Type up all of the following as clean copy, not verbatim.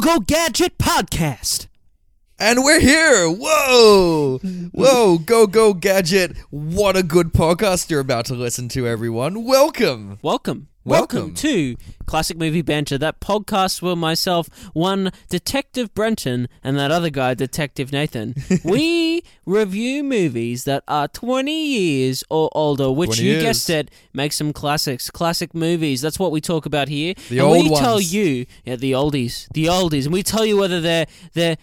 Go Gadget podcast. And we're here. Whoa, Go Gadget. What a good podcast you're about to listen to, everyone. Welcome to Classic Movie Banter, that podcast where myself, one Detective Brenton, and that other guy, Detective Nathan, we review movies that are 20 years or older, which you guessed it, makes them classics. Classic movies, that's what we talk about here. The oldies. And we tell you whether they're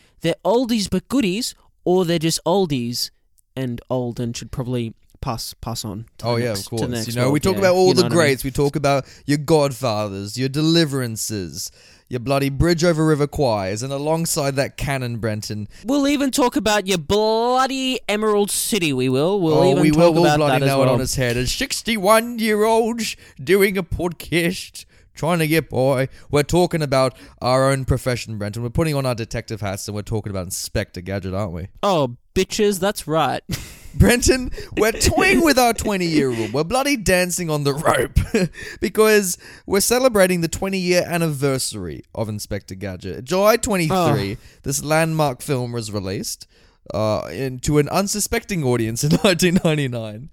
oldies but goodies, or they're just oldies and old and should probably... Pass on. Of course. We talk about all the greats. I mean? We talk about your Godfathers, your Deliverances, your bloody Bridge Over River Choirs, and alongside that, Canon Brenton. We'll even talk about your bloody Emerald City. We will. We'll talk about that as well. On his head. A 61-year-old doing a podcast. Trying to get boy. We're talking about our own profession, Brenton. We're putting on our detective hats and we're talking about Inspector Gadget, aren't we? Oh, bitches, that's right. Brenton, we're toying with our 20-year rule. We're bloody dancing on the rope because we're celebrating the 20-year anniversary of Inspector Gadget. July 23, This landmark film was released to an unsuspecting audience in 1999.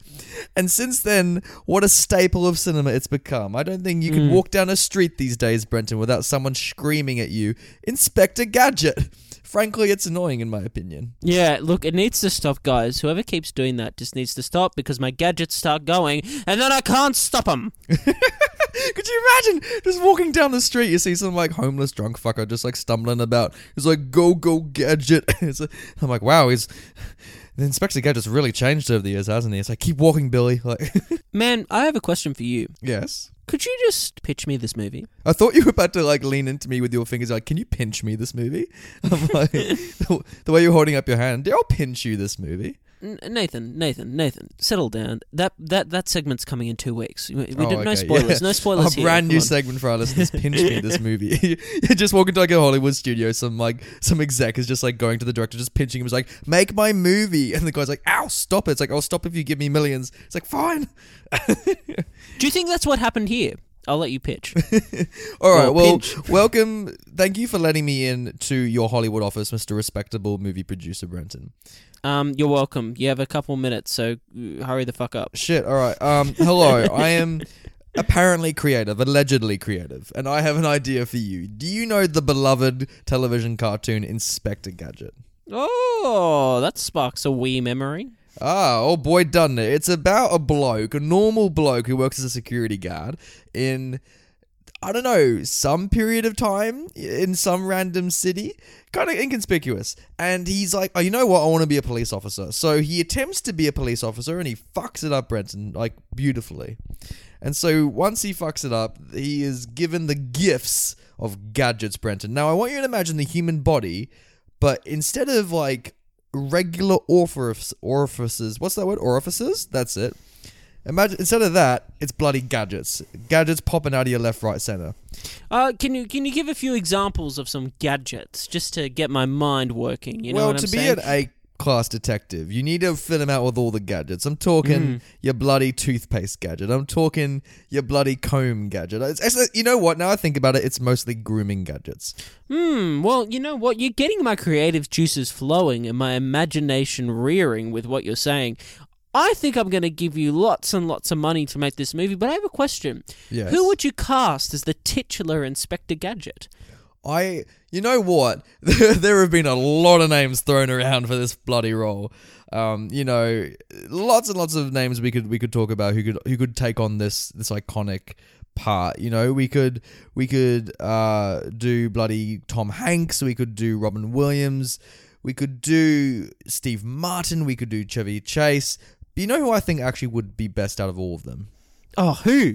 And since then, what a staple of cinema it's become. I don't think you can walk down a street these days, Brenton, without someone screaming at you, Inspector Gadget! Frankly, it's annoying in my opinion. Yeah, look, it needs to stop, guys. Whoever keeps doing that just needs to stop because my gadgets start going and then I can't stop them. Could you imagine just walking down the street, you see some like homeless drunk fucker just like stumbling about. He's like, go gadget. I'm like, wow, the Inspector Gadget's really changed over the years, hasn't he? It's like, keep walking, Billy. Like, man, I have a question for you. Yes. Could you just pitch me this movie? I thought you were about to like lean into me with your fingers like, can you pinch me this movie? I'm like, the way you're holding up your hand, I'll pinch you this movie. Nathan, settle down. That segment's coming in 2 weeks. No spoilers. Yeah. No spoilers here. A brand new segment for our listeners. Pinch me this movie. You just walk into like a Hollywood studio. Some exec is just like going to the director, just pinching him. He's like, make my movie. And the guy's like, ow, stop it. It's like, I'll stop if you give me millions. It's like, fine. Do you think that's what happened here? I'll let you pitch. All right, welcome. Thank you for letting me in to your Hollywood office, Mr. Respectable Movie Producer Brenton. You're welcome. You have a couple minutes, so hurry the fuck up. Shit, all right. Hello, I am allegedly creative, and I have an idea for you. Do you know the beloved television cartoon Inspector Gadget? Oh, that sparks a wee memory. Done it. It's about a normal bloke who works as a security guard in, I don't know, some period of time in some random city, kind of inconspicuous. And he's like, oh, you know what? I want to be a police officer. So he attempts to be a police officer and he fucks it up, Brenton, like beautifully. And so once he fucks it up, he is given the gifts of gadgets, Brenton. Now, I want you to imagine the human body, but instead of like... regular orifices. What's that word? Orifices? That's it. Imagine instead of that, it's bloody gadgets. Gadgets popping out of your left, right, center. Can you give a few examples of some gadgets just to get my mind working? You know what I'm saying? Well, to be an A-class detective, you need to fill them out with all the gadgets. I'm talking your bloody toothpaste gadget. I'm talking your bloody comb gadget. You know what? Now I think about it, it's mostly grooming gadgets. Well, you know what? You're getting my creative juices flowing and my imagination rearing with what you're saying. I think I'm going to give you lots and lots of money to make this movie, but I have a question. Yes. Who would you cast as the titular Inspector Gadget? You know what? There have been a lot of names thrown around for this bloody role. Lots and lots of names we could talk about who could take on this iconic part. You know, we could do bloody Tom Hanks. We could do Robin Williams. We could do Steve Martin. We could do Chevy Chase. But you know who I think actually would be best out of all of them? Oh, who?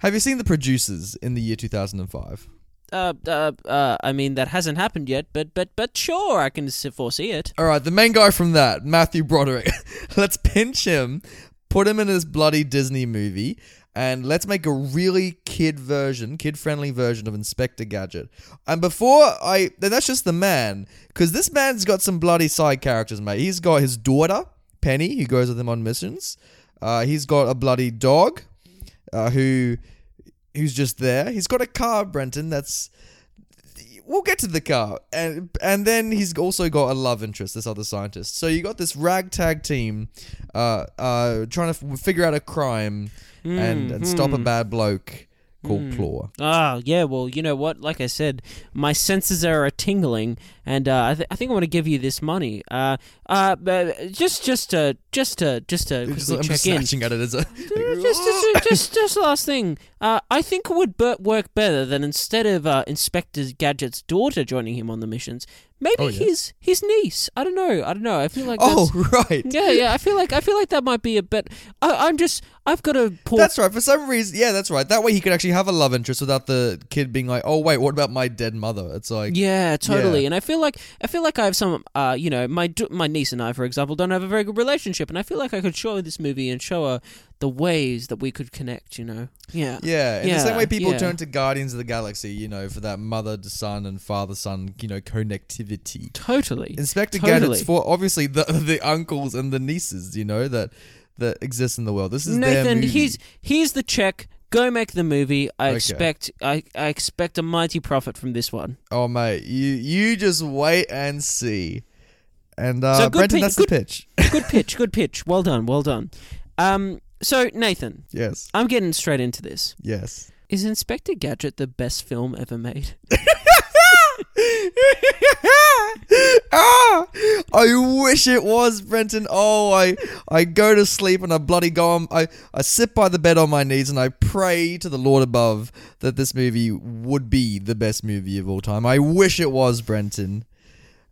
Have you seen The Producers in the year 2005? That hasn't happened yet, but sure, I can foresee it. All right, the main guy from that, Matthew Broderick. Let's pinch him, put him in his bloody Disney movie, and let's make a really kid-friendly version of Inspector Gadget. And that's just the man, because this man's got some bloody side characters, mate. He's got his daughter, Penny, who goes with him on missions. He's got a bloody dog, who's just there. He's got a car, Brenton, that's... we'll get to the car. And then he's also got a love interest, this other scientist. So you got this ragtag team trying to figure out a crime and stop a bad bloke called Claw. Ah, yeah, well, you know what? Like I said, my senses are a-tingling, and I think I want to give you this money. Just to quickly check in. I'm just snatching at it as a... just last thing. I think it would work better than instead of Inspector Gadget's daughter joining him on the missions... Maybe his niece. I don't know. I feel like right. Yeah. I feel like that might be a bit. I've got to. That's right. For some reason, yeah, that's right. That way he could actually have a love interest without the kid being like, oh wait, what about my dead mother? It's like, yeah, totally. Yeah. And I feel like I have some. You know, my niece and I, for example, don't have a very good relationship, and I feel like I could show her this movie and show her the ways that we could connect, you know? Yeah. Yeah, in the same way people turn to Guardians of the Galaxy, you know, for that mother to son and father son, you know, connectivity. Totally. Inspector Gadget's for, obviously, the uncles and the nieces, you know, that exist in the world. This is Nathan, their movie. Here's the check. Go make the movie. I expect a mighty profit from this one. Oh, mate, you just wait and see. And, so Brenton, that's the pitch. Good pitch. Well done. So, Nathan. Yes. I'm getting straight into this. Yes. Is Inspector Gadget the best film ever made? I wish it was, Brenton. Oh, I go to sleep and I bloody go on. I sit by the bed on my knees and I pray to the Lord above that this movie would be the best movie of all time. I wish it was, Brenton.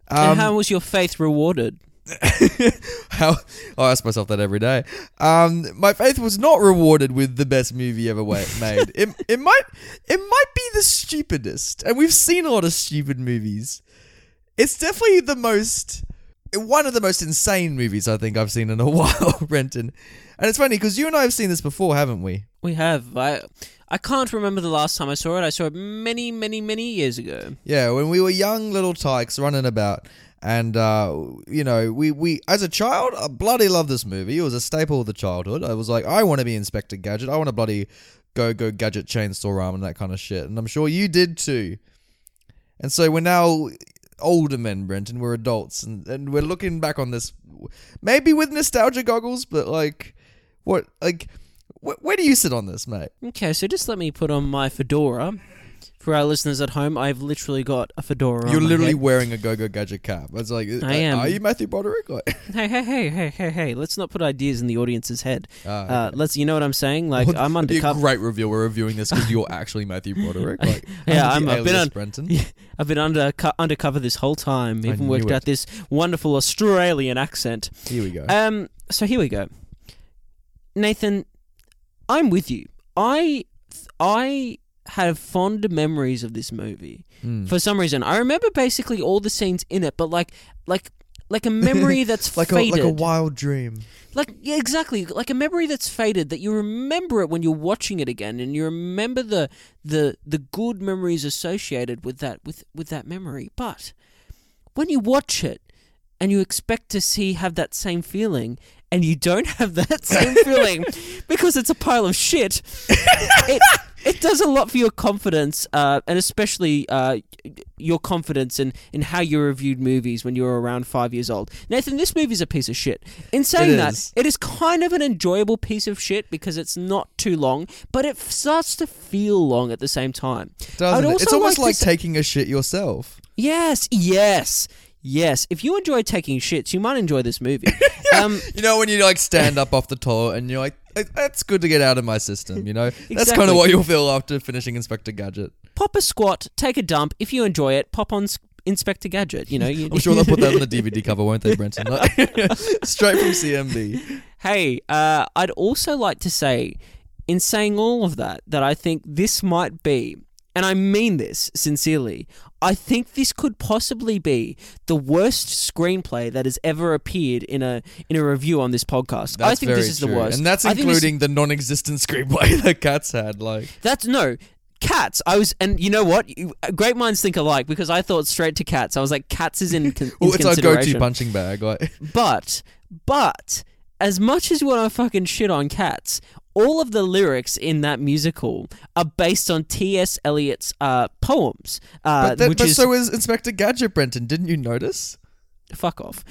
And how was your faith rewarded? I ask myself that every day. My faith was not rewarded with the best movie ever made. It might be the stupidest, and we've seen a lot of stupid movies. It's definitely one of the most insane movies I think I've seen in a while, Brenton. And it's funny because you and I have seen this before, haven't we? We have. I can't remember the last time I saw it. I saw it many, many, many years ago. Yeah, when we were young little tykes running about. And, you know, we as a child, I bloody loved this movie. It was a staple of the childhood. I was like, I want to be Inspector Gadget. I want to bloody go Gadget Chainsaw Arm and that kind of shit. And I'm sure you did too. And so we're now older men, Brenton. We're adults. And we're looking back on this, maybe with nostalgia goggles, but like, what, like, where do you sit on this, mate? Okay, so just let me put on my fedora. For our listeners at home, I've literally got a fedora. You're on literally wearing a Go Go Gadget cap. It's like, I am. Are you Matthew Broderick? Hey! Let's not put ideas in the audience's head. Let's, you know what I'm saying? Like, well, I'm undercover. Great review. We're reviewing this because you're actually Matthew Broderick. Like, yeah, I've been undercover this whole time. Even worked out this wonderful Australian accent. Here we go. So here we go. Nathan, I'm with you. I have fond memories of this movie for some reason. I remember basically all the scenes in it, but like a memory that's like faded. Like a wild dream. Like, yeah, exactly. Like a memory that's faded, that you remember it when you're watching it again, and you remember the good memories associated with that, with that memory. But when you watch it and you expect to have that same feeling, and you don't have that same feeling because it's a pile of shit. It does a lot for your confidence, and especially your confidence in how you reviewed movies when you were around 5 years old. Nathan, this movie's a piece of shit. In saying that, it is kind of an enjoyable piece of shit because it's not too long, but it starts to feel long at the same time. Doesn't it? It's almost like taking a shit yourself. Yes. If you enjoy taking shits, you might enjoy this movie. You know, when you like stand up off the toilet and you're like, that's good to get out of my system, you know? Exactly. That's kind of what you'll feel after finishing Inspector Gadget. Pop a squat, take a dump. If you enjoy it, pop on Inspector Gadget, you know? I'm sure they'll put that on the DVD cover, won't they, Brenton? Like, straight from CMB. Hey, I'd also like to say, in saying all of that, that I think this might be, and I mean this sincerely, I think this could possibly be the worst screenplay that has ever appeared in a review on this podcast. That's I think this is true. The worst. And that's including the non-existent screenplay that Cats had. Like, that's no... Cats, and you know what? Great minds think alike, because I thought straight to Cats. I was like, Cats is in it's consideration. It's our go-to punching bag. Like. But, as much as you want to fucking shit on Cats... all of the lyrics in that musical are based on T. S. Eliot's poems. So is Inspector Gadget, Brenton. Didn't you notice? Fuck off.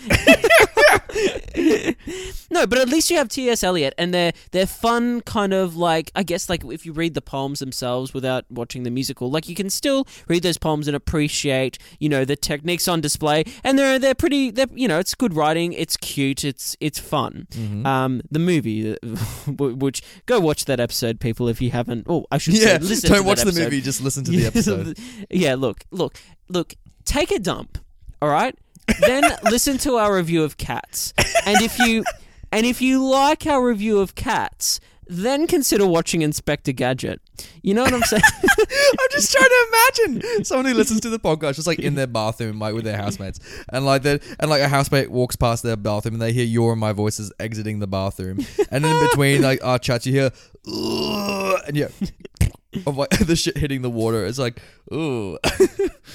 No, but at least you have T. S. Eliot, and they're fun, kind of like, I guess, like if you read the poems themselves without watching the musical, like you can still read those poems and appreciate, you know, the techniques on display, and they're pretty. They're, you know, it's good writing, it's cute, it's fun. Mm-hmm. The movie, which go watch that episode, people, if you haven't. Oh, I should say, listen. Don't watch the movie, just listen to the episode. Yeah, look, take a dump, all right. Then listen to our review of Cats. And if you like our review of Cats, then consider watching Inspector Gadget. You know what I'm saying? I'm just trying to imagine someone who listens to the podcast just like in their bathroom, like with their housemates, and like a housemate walks past their bathroom and they hear your and my voices exiting the bathroom, and in between like our chats you hear and yeah. Of like the shit hitting the water. It's like, ooh.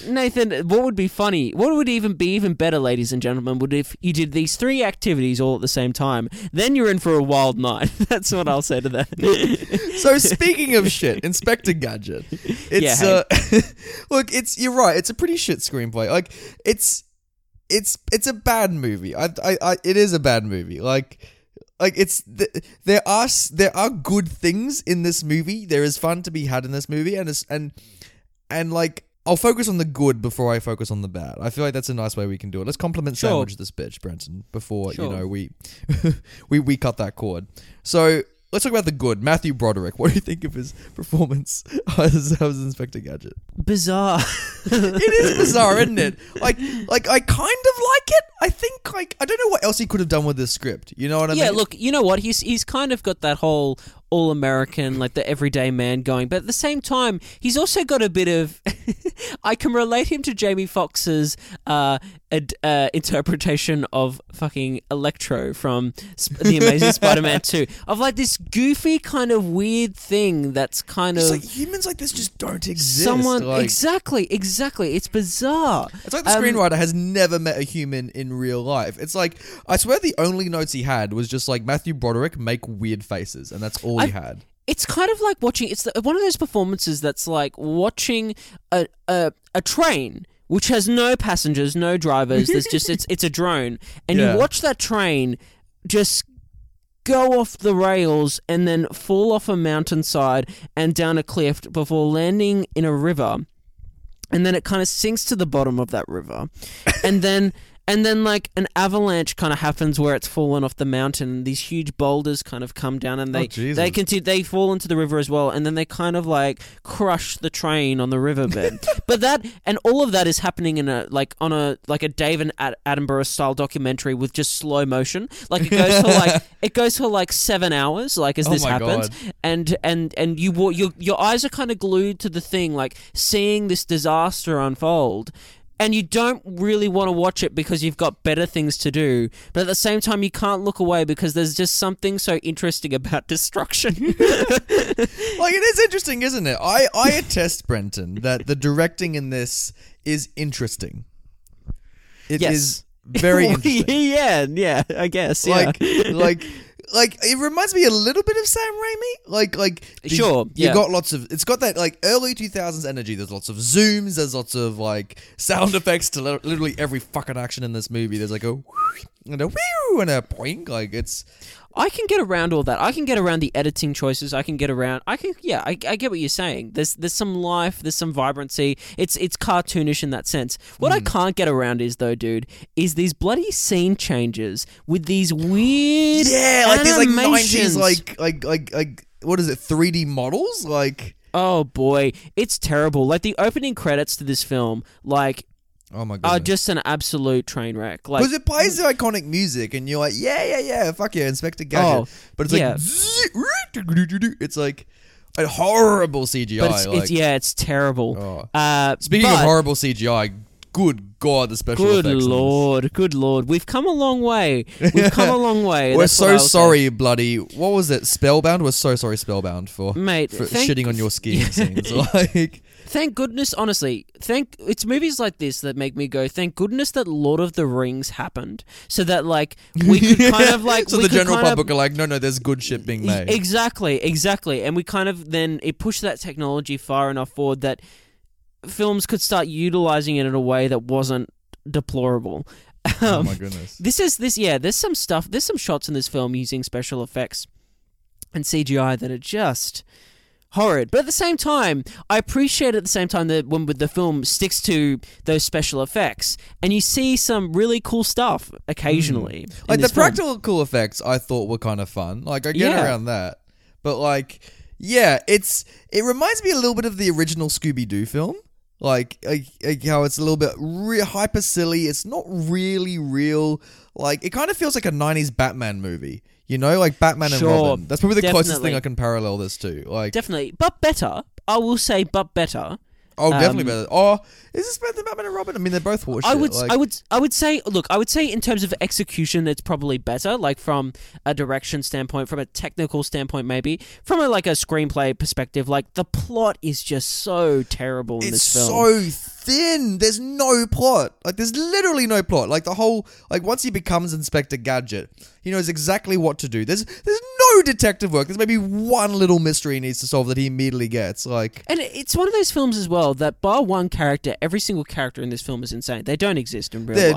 Nathan, what would be funny? What would even be even better, ladies and gentlemen, would if you did these three activities all at the same time? Then you're in for a wild night. That's what I'll say to that. So speaking of shit, Inspector Gadget. It's look, it's you're right. It's a pretty shit screenplay. Like it's a bad movie. It is a bad movie. Like it's there are good things in this movie. There is fun to be had in this movie, and like I'll focus on the good before I focus on the bad. I feel like that's a nice way we can do it. Let's compliment sandwich this bitch, Brenton, before you know we cut that cord. So let's talk about the good. Matthew Broderick. What do you think of his performance as Inspector Gadget? Bizarre. It is bizarre, isn't it? Like I kind of like it. I think like I don't know what else he could have done with this script. You know what I mean? Yeah. Look, you know what? He's kind of got that whole all American, like the everyday man going, but at the same time, he's also got a bit of. I can relate him to Jamie Foxx's interpretation of fucking Electro from The Amazing Spider-Man 2, of like this goofy kind of weird thing that's kind of like humans like this just don't exist. Someone like, exactly. It's bizarre. It's like the screenwriter has never met a human in real life. It's like I swear the only notes he had was just like Matthew Broderick make weird faces, and that's all. It's kind of like watching. It's one of those performances that's like watching a train which has no passengers, no drivers. There's just it's a drone, and you watch that train just go off the rails and then fall off a mountainside and down a cliff before landing in a river, and then it kind of sinks to the bottom of that river, and then like an avalanche kind of happens where it's fallen off the mountain. These huge boulders kind of come down and they fall into the river as well. And then they kind of like crush the train on the riverbed. But that and all of that is happening in a David Attenborough style documentary with just slow motion. Like it goes for like 7 hours. Like as this happens, God. and your eyes are kind of glued to the thing, like seeing this disaster unfold. And you don't really want to watch it because you've got better things to do. But at the same time, you can't look away because there's just something so interesting about destruction. Like, it is interesting, isn't it? I attest, Brenton, that the directing in this is interesting. It is very interesting. Yeah, I guess. Like it reminds me a little bit of Sam Raimi. You got lots of. It's got that like early 2000s energy. There's lots of zooms. There's lots of like sound effects to literally every fucking action in this movie. There's like a whoosh and a whew and a boink. Like it's. I can get around all that. I can get around the editing choices. I get what you're saying. There's some life. There's some vibrancy. It's cartoonish in that sense. What I can't get around is though, dude, is these bloody scene changes with these weird animations. These like 90s like what is it? 3D models like. Oh boy, it's terrible. Like the opening credits to this film, like. Oh my god! Just an absolute train wreck. Like, because it plays the iconic music, and you're like, yeah, fuck yeah, Inspector Gadget. But it's like, it's like a horrible CGI. But it's terrible. Oh. Speaking of horrible CGI, good god, the special effects. Good lord, we've come a long way. We're so sorry, bloody. What was it? Spellbound. We're so sorry, Spellbound for shitting on your skiing scenes. Like. Thank goodness, honestly. It's movies like this that make me go, thank goodness that Lord of the Rings happened, so that like we could kind of like so the general public are like, no, there's good shit being made. Exactly, and we kind of then it pushed that technology far enough forward that films could start utilizing it in a way that wasn't deplorable. Oh my goodness! There's some stuff. There's some shots in this film using special effects and CGI that are just horrid, but at the same time, I appreciate at the same time that when the film sticks to those special effects, and you see some really cool stuff occasionally. Like the practical effects, I thought were kind of fun. Like I get around that, but like, yeah, it reminds me a little bit of the original Scooby-Doo film. Like how it's a little bit hyper silly. It's not really real. Like it kind of feels like a '90s Batman movie. You know, like Batman and Robin. That's probably the closest thing I can parallel this to. Like, definitely. But better. I will say, but better. Oh, definitely better. Oh, is this better than Batman and Robin? I mean, they're both horseshit. I would say in terms of execution, it's probably better. Like from a direction standpoint, from a technical standpoint, maybe from a screenplay perspective. Like the plot is just so terrible in this film. It's so thin. There's no plot. Like there's literally no plot. Like the whole once he becomes Inspector Gadget, he knows exactly what to do. There's no detective work. There's maybe one little mystery he needs to solve that he immediately gets. And it's one of those films as well that bar one character, every single character in this film is insane. They don't exist in real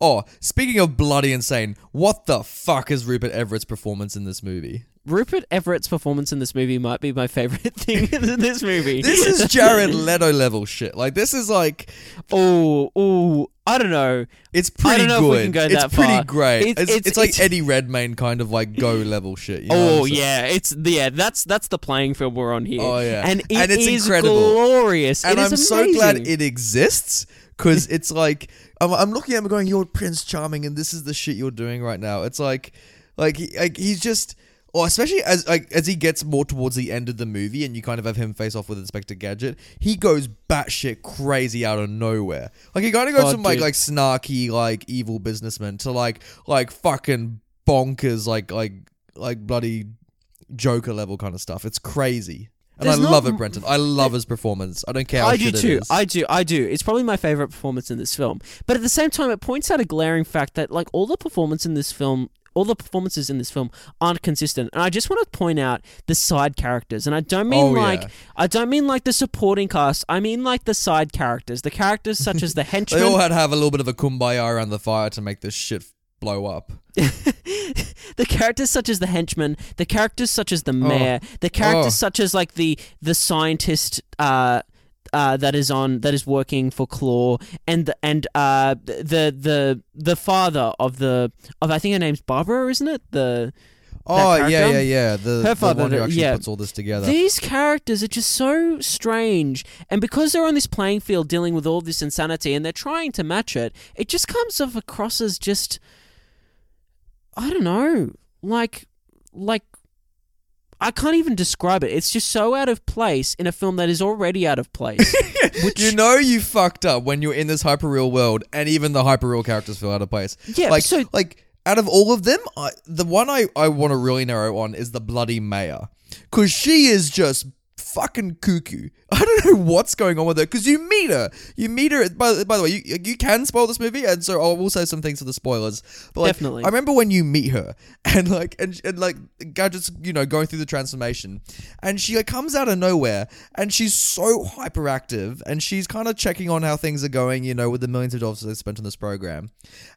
life. Speaking of bloody insane, what the fuck is Rupert Everett's performance in this movie? Rupert Everett's performance in this movie might be my favorite thing in this movie. This is Jared Leto level shit. Like this is like, I don't know. It's pretty good. I don't know if we can go that far. It's pretty great. It's Eddie Redmayne kind of like go level shit. You know that's the playing field we're on here. Oh yeah, and it's incredible, glorious, and I'm so glad it exists because it's like I'm looking at him going, "You're Prince Charming, and this is the shit you're doing right now." It's he's just. Or especially as he gets more towards the end of the movie and you kind of have him face off with Inspector Gadget, he goes batshit crazy out of nowhere. Like he kind of goes from like snarky evil businessman to like fucking bonkers like bloody Joker level kind of stuff. It's crazy. And I love it, Brenton. I love his performance. I don't care how shit it is. I do too. It's probably my favorite performance in this film. But at the same time, it points out a glaring fact that all the performances in this film aren't consistent. And I just want to point out the side characters. And I don't mean I don't mean like the supporting cast. I mean like the side characters. The characters such as the henchmen. They all had to have a little bit of a kumbaya around the fire to make this shit blow up. The characters such as the henchman, the characters such as the mayor, the characters such as like the scientist that is working for Claw, and the father of I think her name's Barbara, isn't it? Her father, the one who actually puts all this together. These characters are just so strange, and because they're on this playing field dealing with all this insanity, and they're trying to match it, it just comes across as just I don't know, like. I can't even describe it. It's just so out of place in a film that is already out of place. Which... You know you fucked up when you're in this hyperreal world and even the hyperreal characters feel out of place. Yeah, out of all of them, the one I want to really narrow on is the bloody mayor. Because she is just fucking cuckoo. I don't know what's going on with her because you meet her by the way you can spoil this movie, and so I will say some things for the spoilers, but definitely I remember when you meet her and Gadget's going through the transformation and she comes out of nowhere and she's so hyperactive and she's kind of checking on how things are going with the millions of dollars they spent on this program,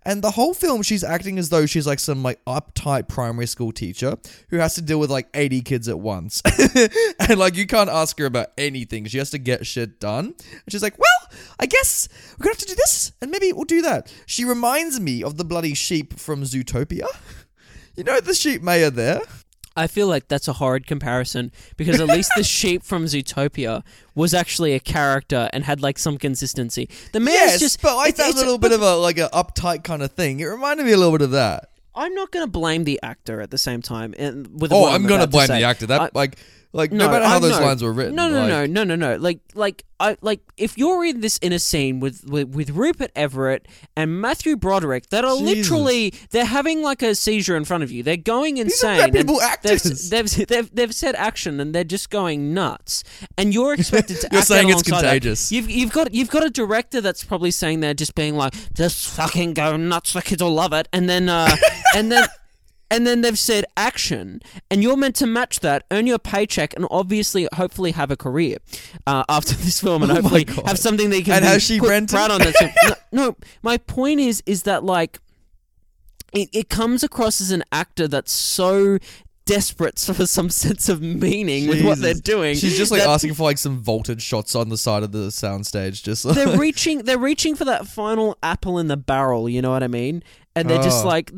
and the whole film she's acting as though she's some uptight primary school teacher who has to deal with 80 kids at once and you can't ask her about anything. She has to get shit done. And she's like, well, I guess we're going to have to do this and maybe we'll do that. She reminds me of the bloody sheep from Zootopia. The sheep mayor there. I feel like that's a horrid comparison because at least the sheep from Zootopia was actually a character and had some consistency. The mayor is just... but like that little bit of an uptight kind of thing. It reminded me a little bit of that. I'm not going to blame the actor at the same time. I'm going to blame the actor. That Like, no matter how those lines were written. No. Like, if you're in this inner scene with Rupert Everett and Matthew Broderick that are literally, they're having like a seizure in front of you. They're going insane. These are reputable actors. They've said action and they're just going nuts. And you're expected to act alongside. You're saying it's contagious. That. You've got a director that's probably saying they're just being like, just fucking go nuts, the kids will love it. And then, And then they've said action, and you're meant to match that, earn your paycheck, and obviously, hopefully, have a career after this film, and hopefully have something that you can be proud on. No, my point is that, like, it comes across as an actor that's so desperate for some sense of meaning with what they're doing. She's just like asking for like some vaulted shots on the side of the soundstage. Just like. They're reaching for that final apple in the barrel. You know what I mean? And they're just like,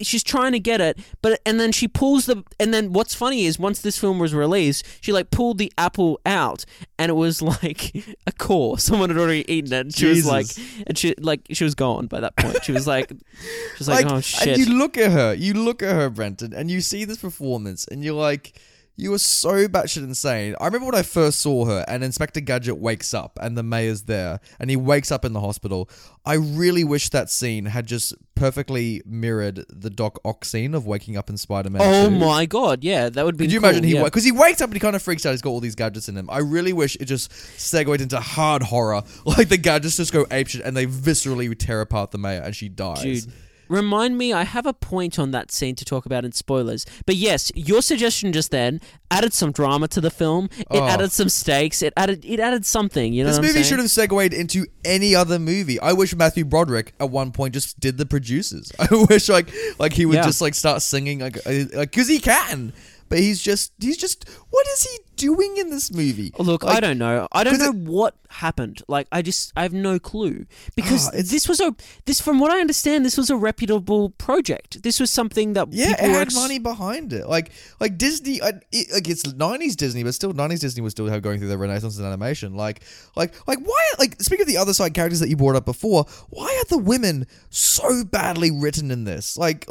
she's trying to get it, and then she pulls and then what's funny is once this film was released, she like pulled the apple out and it was like a core. Someone had already eaten it. And she was like, she was gone by that point. She was like, oh shit. And you look at her, Brenton, and you see this performance and you're like, you were so batshit insane. I remember when I first saw her and Inspector Gadget wakes up and the mayor's there and he wakes up in the hospital. I really wish that scene had just perfectly mirrored the Doc Ock scene of waking up in Spider-Man 2. My God, yeah, that would be cool. Could you imagine because he wakes up and he kind of freaks out. He's got all these gadgets in him. I really wish it just segued into hard horror. Like the gadgets just go apeshit and they viscerally tear apart the mayor and she dies. Dude. Remind me, I have a point on that scene to talk about in spoilers. But yes, your suggestion just then added some drama to the film. It added some stakes. It added something. You know, this movie should have segued into any other movie. I wish Matthew Broderick at one point just did The Producers. I wish like he would just like start singing like because he can. But he's just what is he doing in this movie? Look, like, I don't know. I don't know what happened. Like, I have no clue. Because this from what I understand, this was a reputable project. This was something that people had money behind it. Like Disney, like it's 90s Disney, but still 90s Disney was still going through the Renaissance in animation. Like why? Like, speaking of the other side characters that you brought up before, why are the women so badly written in this? Like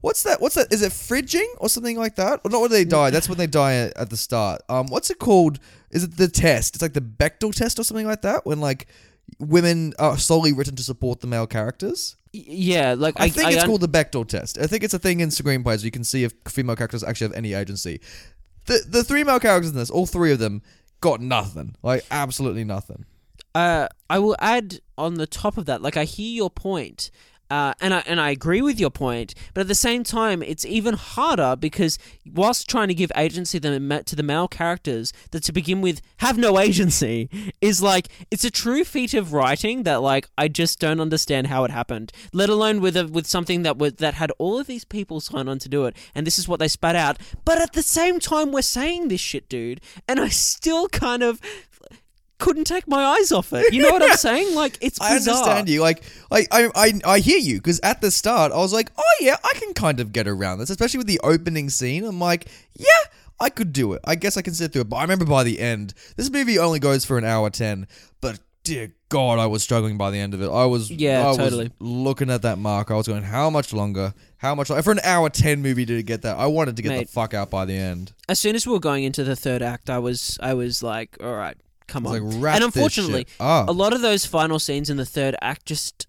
what's that? Is it fridging or something like that? Or not when they die. That's when they die at the start. What's it called? Is it the test? It's like the Bechdel test or something like that, when like women are solely written to support the male characters. Yeah, like I think it's called the Bechdel test. I think it's a thing in screenplays where you can see if female characters actually have any agency. The three male characters in this, all three of them, got nothing. Like, absolutely nothing. I will add on the top of that. Like, I hear your point. And I agree with your point, but at the same time, it's even harder because whilst trying to give agency to the male characters that to begin with have no agency is like, it's a true feat of writing that like, I just don't understand how it happened, let alone with something that had all of these people sign on to do it. And this is what they spat out. But at the same time, we're saying this shit, dude. And I still kind of couldn't take my eyes off it. You know what I'm saying? Like, it's bizarre. I understand you. Like I hear you, because at the start I was like, oh yeah, I can kind of get around this, especially with the opening scene. I'm like, yeah, I could do it. I guess I can sit through it. But I remember by the end, this movie only goes for an hour 10, but dear God, I was struggling by the end of it. I was looking at that mark. I was going, how much longer? For an hour 10 movie did it get that? I wanted to get the fuck out by the end. As soon as we were going into the third act, I was like, all right, come on. Like, and unfortunately, a lot of those final scenes in the third act, just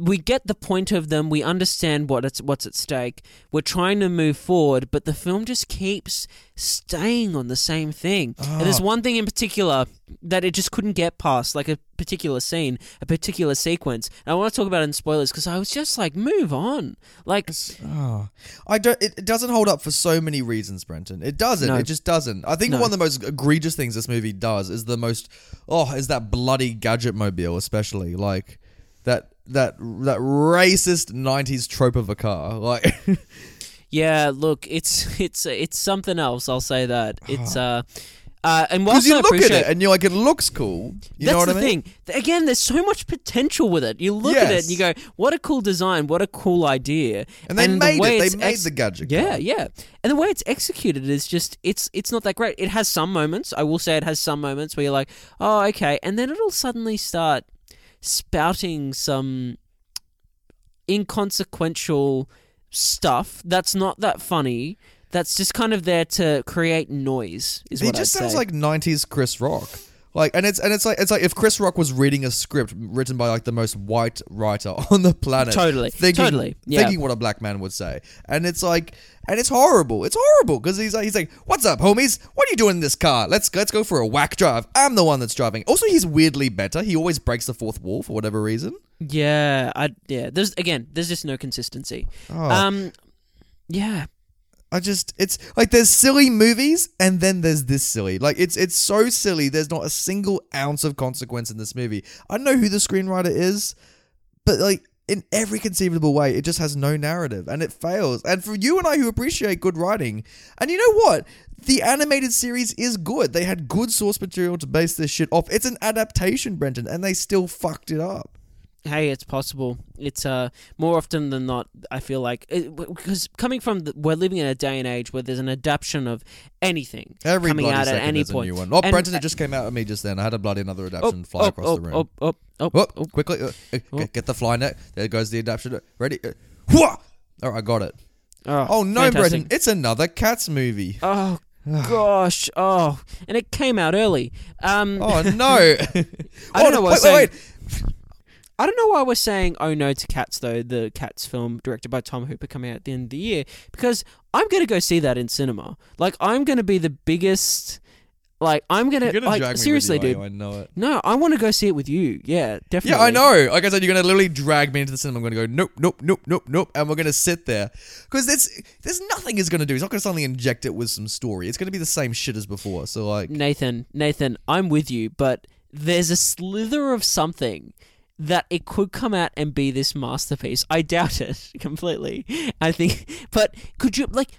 we get the point of them, we understand what's at stake, we're trying to move forward, but the film just keeps staying on the same thing. And there's one thing in particular that it just couldn't get past, like a particular scene, a particular sequence. And I want to talk about it in spoilers because I was just like, move on. Like, it doesn't hold up for so many reasons, Brenton. It doesn't. No. It just doesn't. I think one of the most egregious things this movie does is is that bloody Gadgetmobile, especially like that racist 90s trope of a car. Like, yeah, look, it's something else. I'll say that. It's and whilst you look at it and you're like, it looks cool. You know what I mean? That's the thing. Again, there's so much potential with it. You look at it and you go, what a cool design, what a cool idea. And they made it. They made the gadget. Yeah, yeah. And the way it's executed is just, it's not that great. It has some moments. I will say it has some moments where you're like, oh, okay. And then it'll suddenly start spouting some inconsequential stuff that's not that funny, that's just kind of there to create noise. Is what I'd say. He just sounds like '90s Chris Rock. Like, and it's like if Chris Rock was reading a script written by like the most white writer on the planet, thinking what a black man would say, and it's like, and it's horrible because he's like, what's up, homies? What are you doing in this car? Let's go for a whack drive. I'm the one that's driving. Also, he's weirdly better. He always breaks the fourth wall for whatever reason. Yeah. There's just no consistency. Oh. Yeah. It's like there's silly movies and then there's this silly. Like it's so silly. There's not a single ounce of consequence in this movie. I don't know who the screenwriter is, but like in every conceivable way, it just has no narrative and it fails. And for you and I who appreciate good writing, and you know what? The animated series is good. They had good source material to base this shit off. It's an adaptation, Brenton, and they still fucked it up. Hey, it's possible. It's more often than not, I feel like... Because coming from... we're living in a day and age where there's an adaptation of anything coming out at any point. Oh, Brenton, it just came out at me just then. I had a bloody another adaptation fly across the room. Quickly. Get the fly net. There goes the adaptation. Ready? Oh, I got it. Oh no, fantastic. Brenton. It's another Cats movie. Oh, gosh. Oh. And it came out early. Oh, no. I don't know what I was saying. Wait. I don't know why we're saying "Oh no" to Cats though. The Cats film directed by Tom Hooper coming out at the end of the year, because I'm gonna go see that in cinema. Like I'm gonna be the biggest. Like I'm gonna. You're gonna like, drag me seriously, with you, dude. I know it. No, I want to go see it with you. Yeah, definitely. Yeah, I know. Like I said, you're gonna literally drag me into the cinema. I'm gonna go nope, and we're gonna sit there because there's nothing it's gonna do. It's not gonna suddenly inject it with some story. It's gonna be the same shit as before. So like Nathan, I'm with you, but there's a slither of something that it could come out and be this masterpiece. I doubt it completely, I think. But could you... Like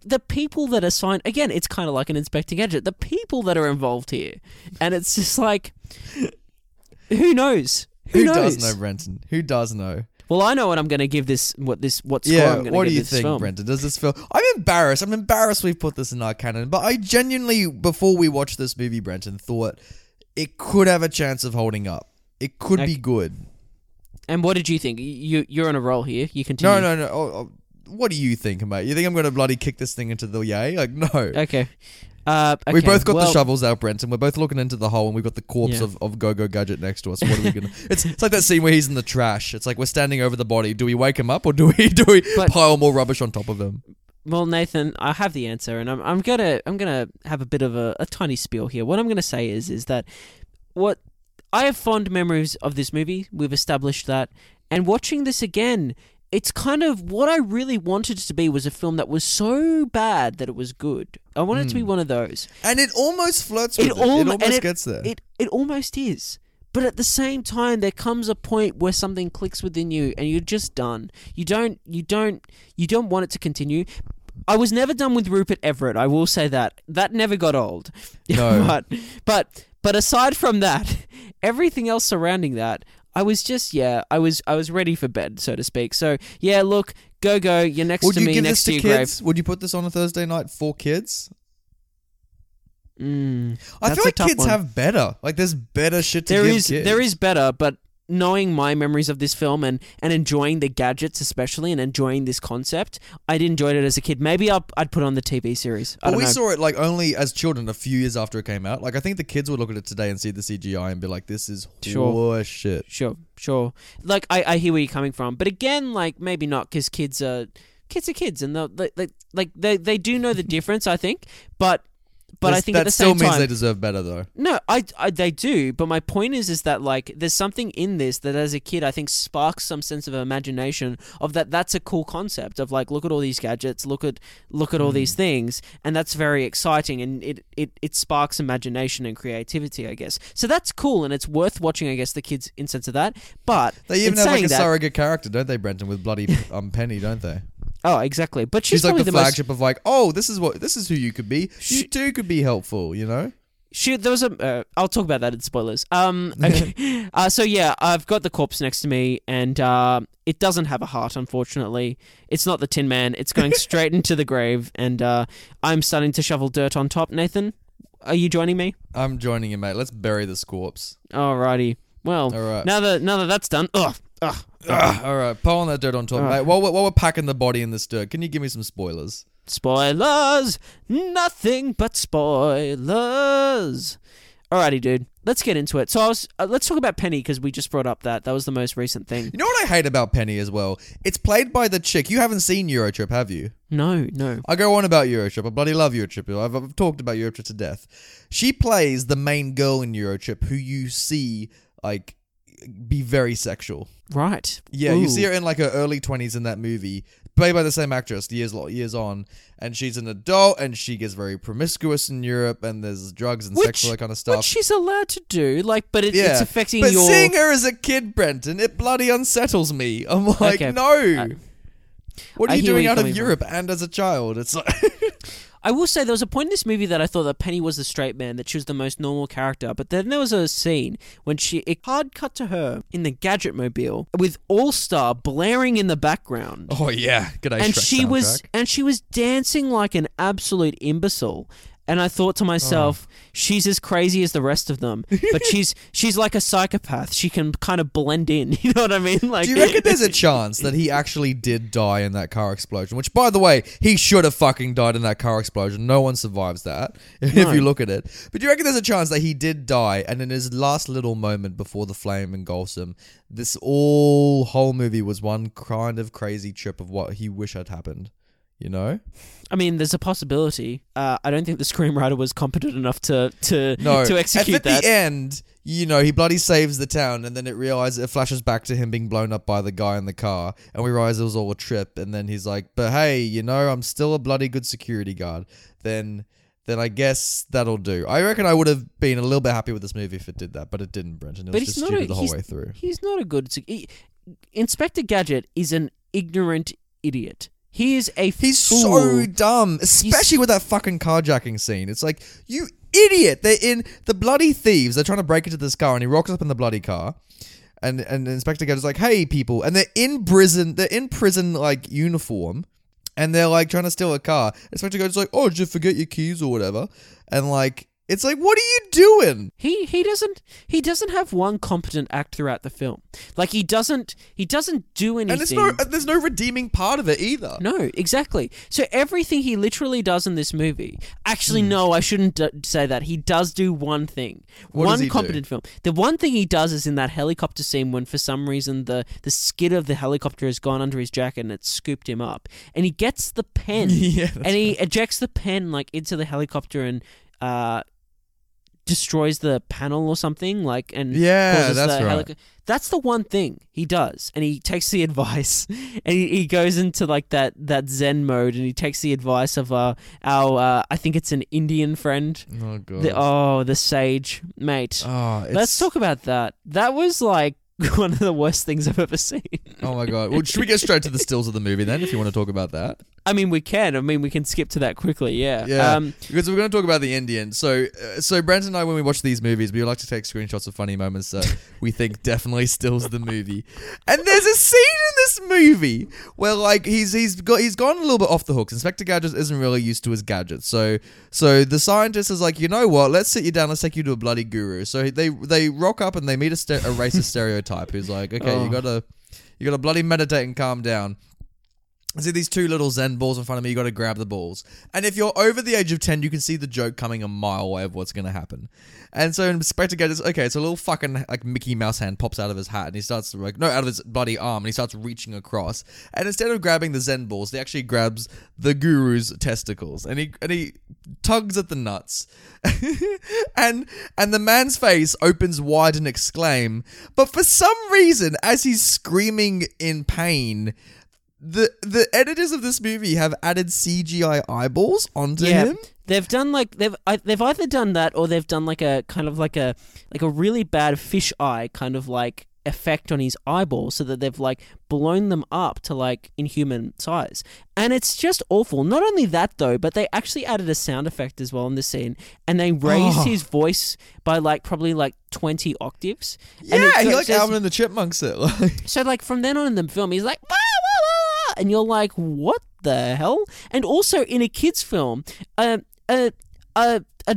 the people that are signed... Again, it's kind of like an Inspector Gadget. The people that are involved here. And it's just like... Who knows? Who knows? Does know, Brenton? Who does know? Well, I know what I'm going to give this... What score I'm going to give this film. What do you think, Brenton? Does this film... I'm embarrassed we've put this in our canon. But I genuinely, before we watched this movie, Brenton, thought it could have a chance of holding up. It could be good. And what did you think? You're on a roll here. You continue. No. What do you think, mate? You think I'm going to bloody kick this thing into the yay? Like, no. Okay. We both got the shovels out, Brenton. We're both looking into the hole, and we've got the corpse of Go-Go Gadget next to us. What are we going to... It's like that scene where he's in the trash. It's like we're standing over the body. Do we wake him up, or do we pile more rubbish on top of him? Well, Nathan, I have the answer, and I'm gonna have a bit of a tiny spiel here. What I'm gonna say is that what... I have fond memories of this movie. We've established that. And watching this again, it's kind of what I really wanted it to be was a film that was so bad that it was good. I wanted it to be one of those. And it almost flirts with it. It almost gets there. It almost is. But at the same time, there comes a point where something clicks within you and you're just done. You don't want it to continue. I was never done with Rupert Everett. I will say that. That never got old. No. But aside from that, everything else surrounding that, I was ready for bed, so to speak. So, yeah, look, go, you're next to me, next to your grave. Would you put this on a Thursday night for kids? I feel like kids have better. Like, there's better shit to give kids. There is better, but knowing my memories of this film and enjoying the gadgets especially and enjoying this concept, I'd enjoyed it as a kid. Maybe I'd put on the TV series. I don't know. Saw it like only as children a few years after it came out. Like I think the kids would look at it today and see the CGI and be like, this is horse shit. Sure. Like I hear where you're coming from. But again, like maybe not because kids are kids and they do know the difference, I think. But I think at the same time... That still means they deserve better, though. No, they do. But my point is that, like, there's something in this that, as a kid, I think sparks some sense of imagination of that that's a cool concept of, like, look at all these gadgets, look at all these things, and that's very exciting, and it sparks imagination and creativity, I guess. So that's cool, and it's worth watching, I guess, the kids in sense of that, but... They even have, like, a surrogate character, don't they, Brenton, with bloody Penny, don't they? Oh, exactly. But she's like the flagship most... of like, oh, this is who you could be. You too could be helpful, you know? There was a... I'll talk about that in spoilers. Okay. So yeah, I've got the corpse next to me and it doesn't have a heart, unfortunately. It's not the Tin Man. It's going straight into the grave and I'm starting to shovel dirt on top. Nathan, are you joining me? I'm joining you, mate. Let's bury this corpse. Alrighty. Well, now that that's done... Ugh. All right, pile on that dirt on top, mate. While we're packing the body in this dirt, can you give me some spoilers? Spoilers! Nothing but spoilers! Alrighty, dude. Let's get into it. So let's talk about Penny because we just brought up that. That was the most recent thing. You know what I hate about Penny as well? It's played by the chick. You haven't seen EuroTrip, have you? No. I go on about EuroTrip. I bloody love EuroTrip. I've talked about EuroTrip to death. She plays the main girl in EuroTrip who you see, like, be very sexual. Right. Yeah, ooh. You see her in, like, her early 20s in that movie, played by the same actress years on, and she's an adult, and she gets very promiscuous in Europe, and there's drugs and sex, all that kind of stuff. Which she's allowed to do, like, but it's affecting but your... But seeing her as a kid, Brenton, it bloody unsettles me. I'm like, okay. No. What are you doing out of Europe and as a child? It's like... I will say there was a point in this movie that I thought that Penny was the straight man, that she was the most normal character. But then there was a scene when it hard cut to her in the Gadgetmobile with All Star blaring in the background. Oh yeah, good. And she was dancing like an absolute imbecile. And I thought to myself, she's as crazy as the rest of them, but she's like a psychopath. She can kind of blend in. You know what I mean? Like, do you reckon there's a chance that he actually did die in that car explosion? Which, by the way, he should have fucking died in that car explosion. No one survives that if you look at it. But do you reckon there's a chance that he did die, and in his last little moment before the flame engulfs him, this whole movie was one kind of crazy trip of what he wished had happened? You know? I mean, there's a possibility. I don't think the screenwriter was competent enough to execute that. At the end, you know, he bloody saves the town, and then it flashes back to him being blown up by the guy in the car, and we realize it was all a trip, and then he's like, but hey, you know, I'm still a bloody good security guard. Then I guess that'll do. I reckon I would have been a little bit happy with this movie if it did that, but it didn't, Brenton. It was just stupid the whole way through. He's not a good... Inspector Gadget is an ignorant idiot. He is a fool. He's so dumb, especially with that fucking carjacking scene. It's like, you idiot. They're in the bloody thieves. They're trying to break into this car, and he rocks up in the bloody car. And Inspector Gadget's like, hey, people. And they're in prison. They're in prison, like, uniform. And they're, like, trying to steal a car. Inspector Gadget's like, oh, did you forget your keys or whatever? And, like... It's like, what are you doing? He doesn't have one competent act throughout the film. Like, he doesn't do anything. And there's no redeeming part of it either. No, exactly. So everything he literally does in this movie. Actually, no, I shouldn't say that. He does do one thing. The one thing he does is in that helicopter scene when for some reason the skid of the helicopter has gone under his jacket and it's scooped him up. And he gets the pen he ejects the pen like into the helicopter and destroys the panel or something, like, and causes that's the right. That's the one thing he does, and he takes the advice, and he goes into like that Zen mode, and he takes the advice of our I think it's an Indian friend. Oh god! The sage mate. Let's talk about that. That was like one of the worst things I've ever seen. Oh my god! Well, should we get straight to the stills of the movie then? If you want to talk about that. I mean, we can skip to that quickly, yeah. Because we're going to talk about the Indian. So Brent and I, when we watch these movies, we like to take screenshots of funny moments that we think definitely steals the movie. And there's a scene in this movie where, like, he's gone a little bit off the hooks. Inspector Gadget isn't really used to his gadgets. So the scientist is like, you know what? Let's sit you down. Let's take you to a bloody guru. So they rock up and they meet a racist stereotype who's like, okay, you gotta bloody meditate and calm down. I see these two little Zen balls in front of me. You got to grab the balls. And if you're over the age of 10, you can see the joke coming a mile away of what's going to happen. And so Inspector Gadget's, it's a little fucking, like, Mickey Mouse hand pops out of his hat and he starts, like, no, out of his bloody arm, and he starts reaching across. And instead of grabbing the Zen balls, he actually grabs the guru's testicles and he tugs at the nuts. and the man's face opens wide and exclaims. But for some reason, as he's screaming in pain, the editors of this movie have added CGI eyeballs onto him. They've done they've either done that or they've done like a kind of like a really bad fish eye kind of like effect on his eyeball so that they've like blown them up to like inhuman size. And it's just awful. Not only that though, but they actually added a sound effect as well in this scene, and they raised his voice by like probably like 20 octaves. Yeah, and he like Alvin and the Chipmunks it. So like from then on in the film, he's like, "Wah, wah, wah." And you're like, what the hell? And also in a kid's film, a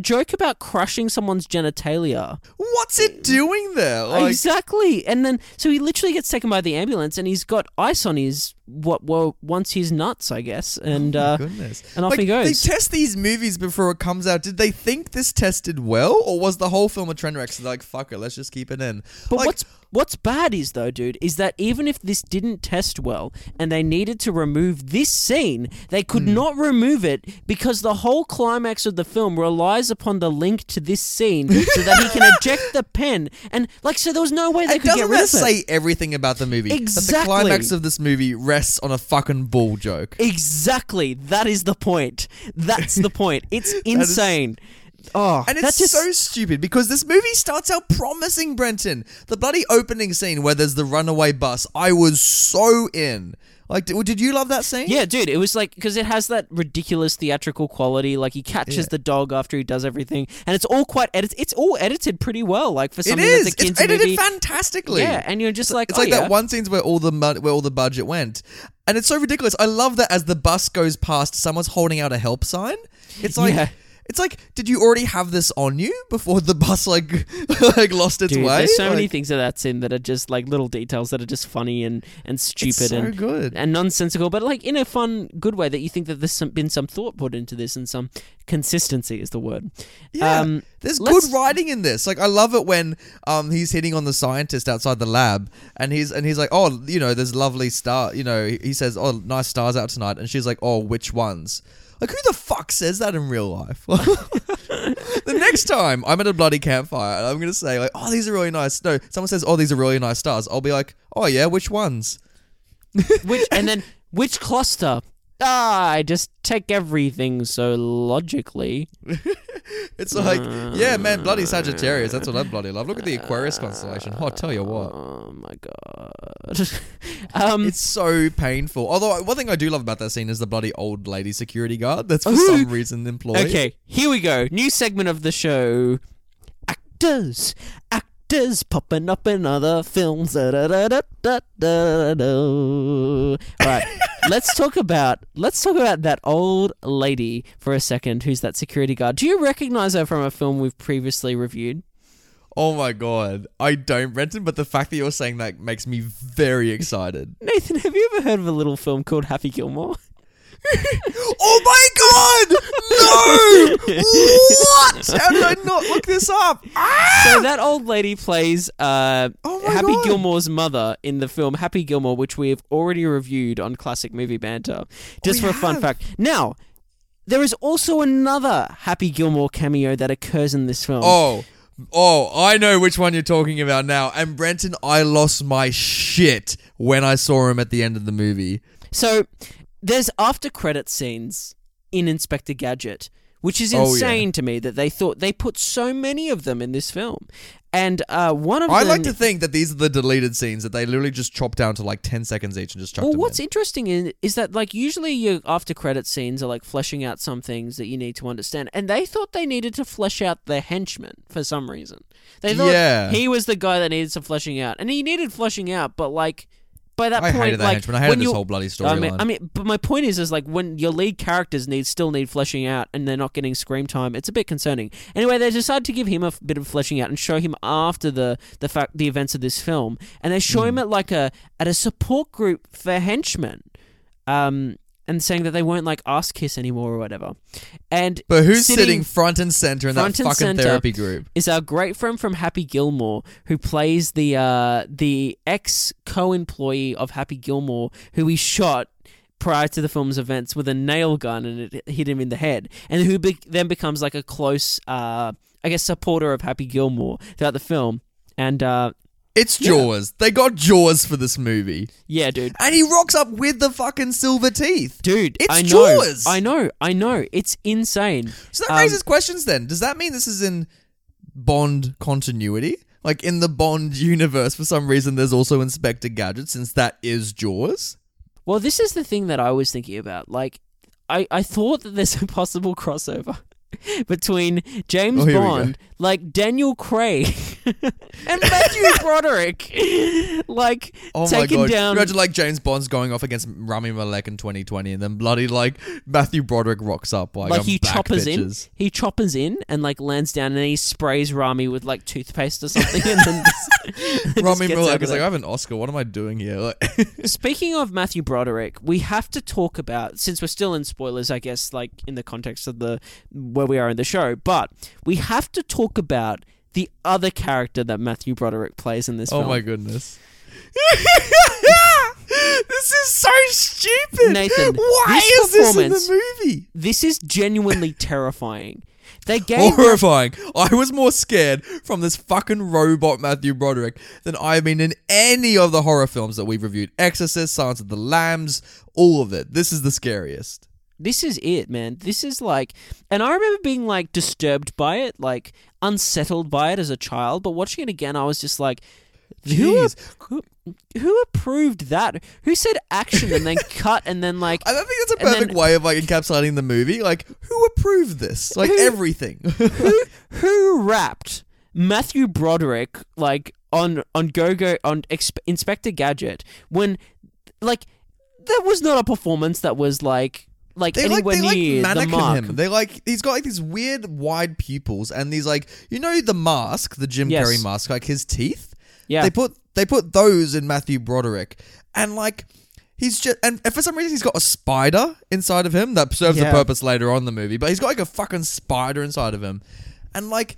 joke about crushing someone's genitalia. What's it doing there? Exactly. And then, so he literally gets taken by the ambulance and he's got ice on his once he's nuts, I guess, and goodness. And off he goes. They test these movies before it comes out. Did they think this tested well, or was the whole film a trend wreck? So they're like, fuck it, let's just keep it in. But what's bad is though, dude, is that even if this didn't test well and they needed to remove this scene, they could not remove it because the whole climax of the film relies upon the link to this scene so that he can eject the pen, and so there was no way they could get rid of it. Doesn't that say everything about the movie? Exactly. That the climax of this movie rests on a fucking bull joke. Exactly. That is the point. That's the point. It's insane. And it's just so stupid because this movie starts out promising, Brenton. The bloody opening scene where there's the runaway bus, I was so in. Like, did you love that scene? Yeah, dude. It was like, because it has that ridiculous theatrical quality. Like, he catches the dog after he does everything, and it's all quite edited. It's all edited pretty well. Like for something that's a kids' movie, it's edited fantastically. Yeah, and you're just like, it's like that one scene where all the budget went, and it's so ridiculous. I love that as the bus goes past, someone's holding out a help sign. It's like. Yeah. It's like, did you already have this on you before the bus lost its way? There's so many things of that scene that are just like little details that are just funny and stupid good. And nonsensical, but like in a fun, good way that you think that there's been some thought put into this and some consistency is the word. Yeah, there's good writing in this. Like I love it when he's hitting on the scientist outside the lab, and he's like, oh, you know, there's lovely star. You know, he says, oh, nice stars out tonight, and she's like, oh, which ones? Like, who the fuck says that in real life? The next time I'm at a bloody campfire and I'm going to say, like, oh, these are really nice. No, someone says, oh, these are really nice stars. I'll be like, oh, yeah, which ones? Which cluster? I just take everything so logically. It's like, yeah, man, bloody Sagittarius. That's what I bloody love. Look at the Aquarius constellation. Oh, I'll tell you what. Oh, my God. It's so painful. Although, one thing I do love about that scene is the bloody old lady security guard that's for some reason employed. Okay, here we go. New segment of the show. Actors popping up in other films. All right. Let's talk about that old lady for a second, who's that security guard. Do you recognize her from a film we've previously reviewed? Oh my God. I don't, Brenton, but the fact that you're saying that makes me very excited. Nathan, have you ever heard of a little film called Happy Gilmore? Oh my God! No! What? How did I not look this up? Ah! So that old lady plays Happy Gilmore's mother in the film Happy Gilmore, which we have already reviewed on Classic Movie Banter. A fun fact. Now, there is also another Happy Gilmore cameo that occurs in this film. Oh, I know which one you're talking about now. And Brenton, I lost my shit when I saw him at the end of the movie. So... there's after-credit scenes in Inspector Gadget, which is insane to me that they thought they put so many of them in this film. And one of them... I like to think that these are the deleted scenes that they literally just chop down to like 10 seconds each and just chuck them in. Well, what's interesting is that like usually your after-credit scenes are like fleshing out some things that you need to understand. And they thought they needed to flesh out their henchman for some reason. They thought he was the guy that needed some fleshing out. And he needed fleshing out, but like... by that point, hated that henchman. I hated this whole bloody storyline. But my point is like when your lead characters still need fleshing out and they're not getting screen time, it's a bit concerning. Anyway, they decide to give him a bit of fleshing out and show him after the events of this film, and they show him at a support group for henchmen, and saying that they won't like ass kiss anymore or whatever. But who's sitting front and center in that fucking therapy group? Is our great friend from Happy Gilmore, who plays the ex co-employee of Happy Gilmore, who he shot prior to the film's events with a nail gun, and it hit him in the head, and who then becomes like a close, supporter of Happy Gilmore throughout the film, and. It's Jaws. Yeah. They got Jaws for this movie. Yeah, dude. And he rocks up with the fucking silver teeth. Dude, it's Jaws. I know. It's insane. So that raises questions then. Does that mean this is in Bond continuity? Like in the Bond universe, for some reason, there's also Inspector Gadget, since that is Jaws? Well, this is the thing that I was thinking about. Like, I thought that there's a possible crossover. between James Bond, like Daniel Craig, and Matthew Broderick, like taking down. Imagine like James Bond's going off against Rami Malek in 2020, and then bloody like Matthew Broderick rocks up like he choppers bitches. He choppers in and like lands down, and then he sprays Rami with like toothpaste or something, and then just Rami Malek is like, "I have an Oscar. What am I doing here?" Like speaking of Matthew Broderick, we have to talk about, since we're still in spoilers, I guess, like in the context of the where we are in the show, but we have to talk about the other character that Matthew Broderick plays in this film. Oh my goodness. This is so stupid. Nathan, why is this in the movie? This is genuinely terrifying. They gave horrifying. I was more scared from this fucking robot Matthew Broderick than I've been in any of the horror films that we've reviewed. Exorcist, Silence of the Lambs, all of it. This is the scariest. This is it, man. This is like... And I remember being, like, disturbed by it, like, unsettled by it as a child, but watching it again, I was just like, who approved that? Who said action and then cut and then, like... I don't think that's a perfect way of, like, encapsulating the movie. Like, who approved this? Like, everything. who wrapped Matthew Broderick, like, on Inspector Gadget when, like, that was not a performance that was, like they anywhere like, they near like the mark. Him. They like he's got like these weird wide pupils and these like you know the mask, the Jim Carrey mask, like his teeth. Yeah, they put those in Matthew Broderick, and like he's just and for some reason he's got a spider inside of him that serves a purpose later on in the movie, but he's got like a fucking spider inside of him, and like.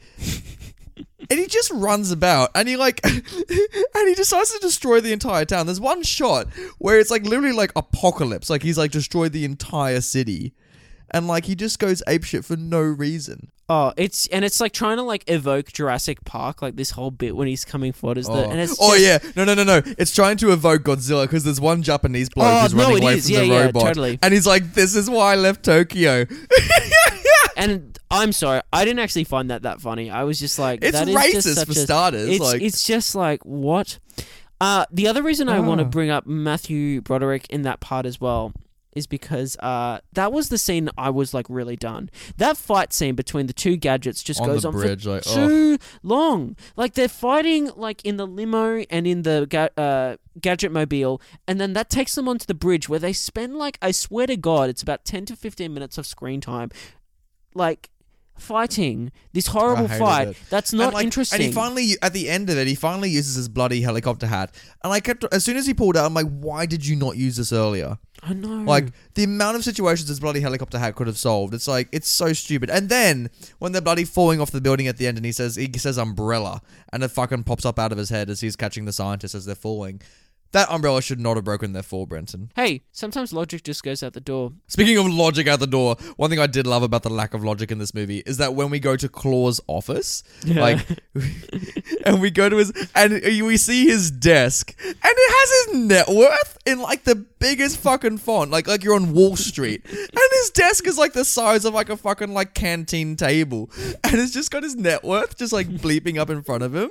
And he just runs about and he like, and he decides to destroy the entire town. There's one shot where it's like literally like apocalypse. Like he's like destroyed the entire city and like he just goes apeshit for no reason. Oh, it's like trying to like evoke Jurassic Park, like this whole bit when he's coming forward. No. It's trying to evoke Godzilla because there's one Japanese bloke who's running away from the robot. Totally. And he's like, this is why I left Tokyo. And I'm sorry, I didn't actually find that funny. I was just like... It's that racist is just for starters. It's just like, what? The other reason I want to bring up Matthew Broderick in that part as well is because that was the scene I was like really done. That fight scene between the two gadgets just goes on for too long. Like they're fighting like in the limo and in the Gadgetmobile, and then that takes them onto the bridge where they spend like, I swear to God, it's about 10 to 15 minutes of screen time like fighting this horrible fight that's not interesting. And he finally, at the end of it, he finally uses his bloody helicopter hat. And I kept, as soon as he pulled out, I'm like, why did you not use this earlier? I know. Like, the amount of situations this bloody helicopter hat could have solved. It's like, it's so stupid. And then, when they're bloody falling off the building at the end and he says umbrella, and it fucking pops up out of his head as he's catching the scientists as they're falling. That umbrella should not have broken their fall, Brenton. Hey, sometimes logic just goes out the door. Speaking of logic out the door, one thing I did love about the lack of logic in this movie is that when we go to Claw's office, and we go to his, and we see his desk, and it has his net worth in like the biggest fucking font, like you're on Wall Street, and his desk is like the size of like a fucking like canteen table, and it's just got his net worth just like bleeping up in front of him.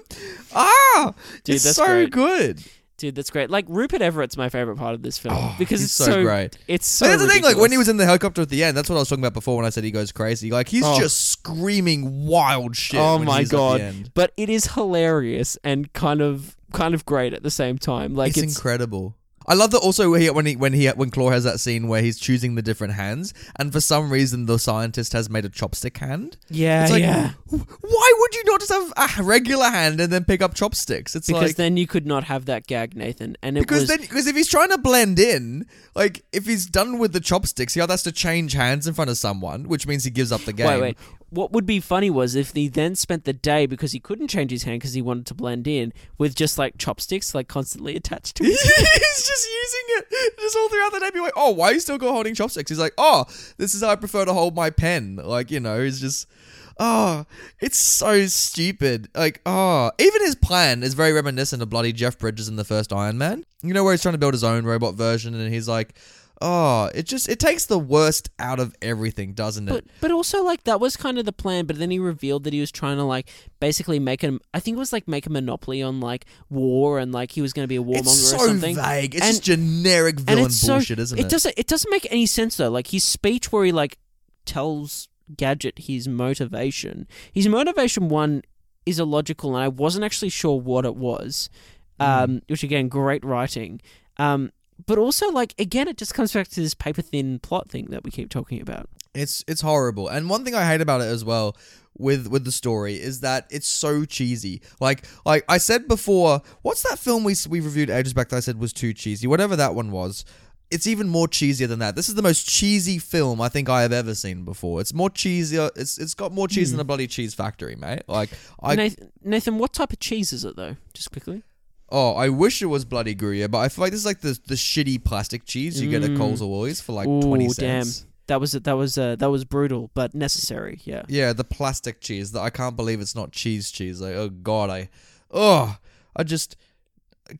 Ah, dude, it's so great. Good. Dude, that's great. Like, Rupert Everett's my favorite part of this film because it's so great. It's so ridiculous. That's the thing, like, when he was in the helicopter at the end, that's what I was talking about before when I said he goes crazy. Like, he's just screaming wild shit. Oh, my God. But it is hilarious and kind of great at the same time. Like, it's incredible. I love that also when Claw has that scene where he's choosing the different hands, and for some reason the scientist has made a chopstick hand. Yeah, it's like, yeah. Why would you not just have a regular hand and then pick up chopsticks? It's because like, then you could not have that gag, Nathan. And because if he's trying to blend in, like if he's done with the chopsticks, he has to change hands in front of someone, which means he gives up the game. Wait. What would be funny was if he then spent the day, because he couldn't change his hand because he wanted to blend in, with just like chopsticks like constantly attached to his hand. He's just using it just all throughout the day. Be like, oh, why are you still holding chopsticks? He's like, oh, this is how I prefer to hold my pen. Like, you know, it's just, it's so stupid. Like, even his plan is very reminiscent of bloody Jeff Bridges in the first Iron Man. You know, where he's trying to build his own robot version and he's like, it takes the worst out of everything, doesn't it? But also, like, that was kind of the plan, but then he revealed that he was trying to, like, basically make him, I think it was, like, make a monopoly on, like, war, and, like, he was going to be a warmonger or something. It's so vague. It's just generic villain bullshit, isn't it? It doesn't make any sense, though. Like, his speech where he, like, tells Gadget his motivation. His motivation one is illogical, and I wasn't actually sure what it was, which, again, great writing. But also, like, again, it just comes back to this paper-thin plot thing that we keep talking about. It's horrible. And one thing I hate about it as well with the story is that it's so cheesy. Like I said before, what's that film we reviewed ages back that I said was too cheesy? Whatever that one was. It's even more cheesier than that. This is the most cheesy film I think I have ever seen before. It's more cheesier. It's got more cheese than a bloody cheese factory, mate. Like, Nathan, what type of cheese is it, though? Just quickly. Oh, I wish it was bloody Gruyere, but I feel like this is like the shitty plastic cheese you get at Coles always for like 20 cents. Damn. That was brutal, but necessary. Yeah. Yeah, the plastic cheese. I can't believe it's not cheese. Like, oh god, I just.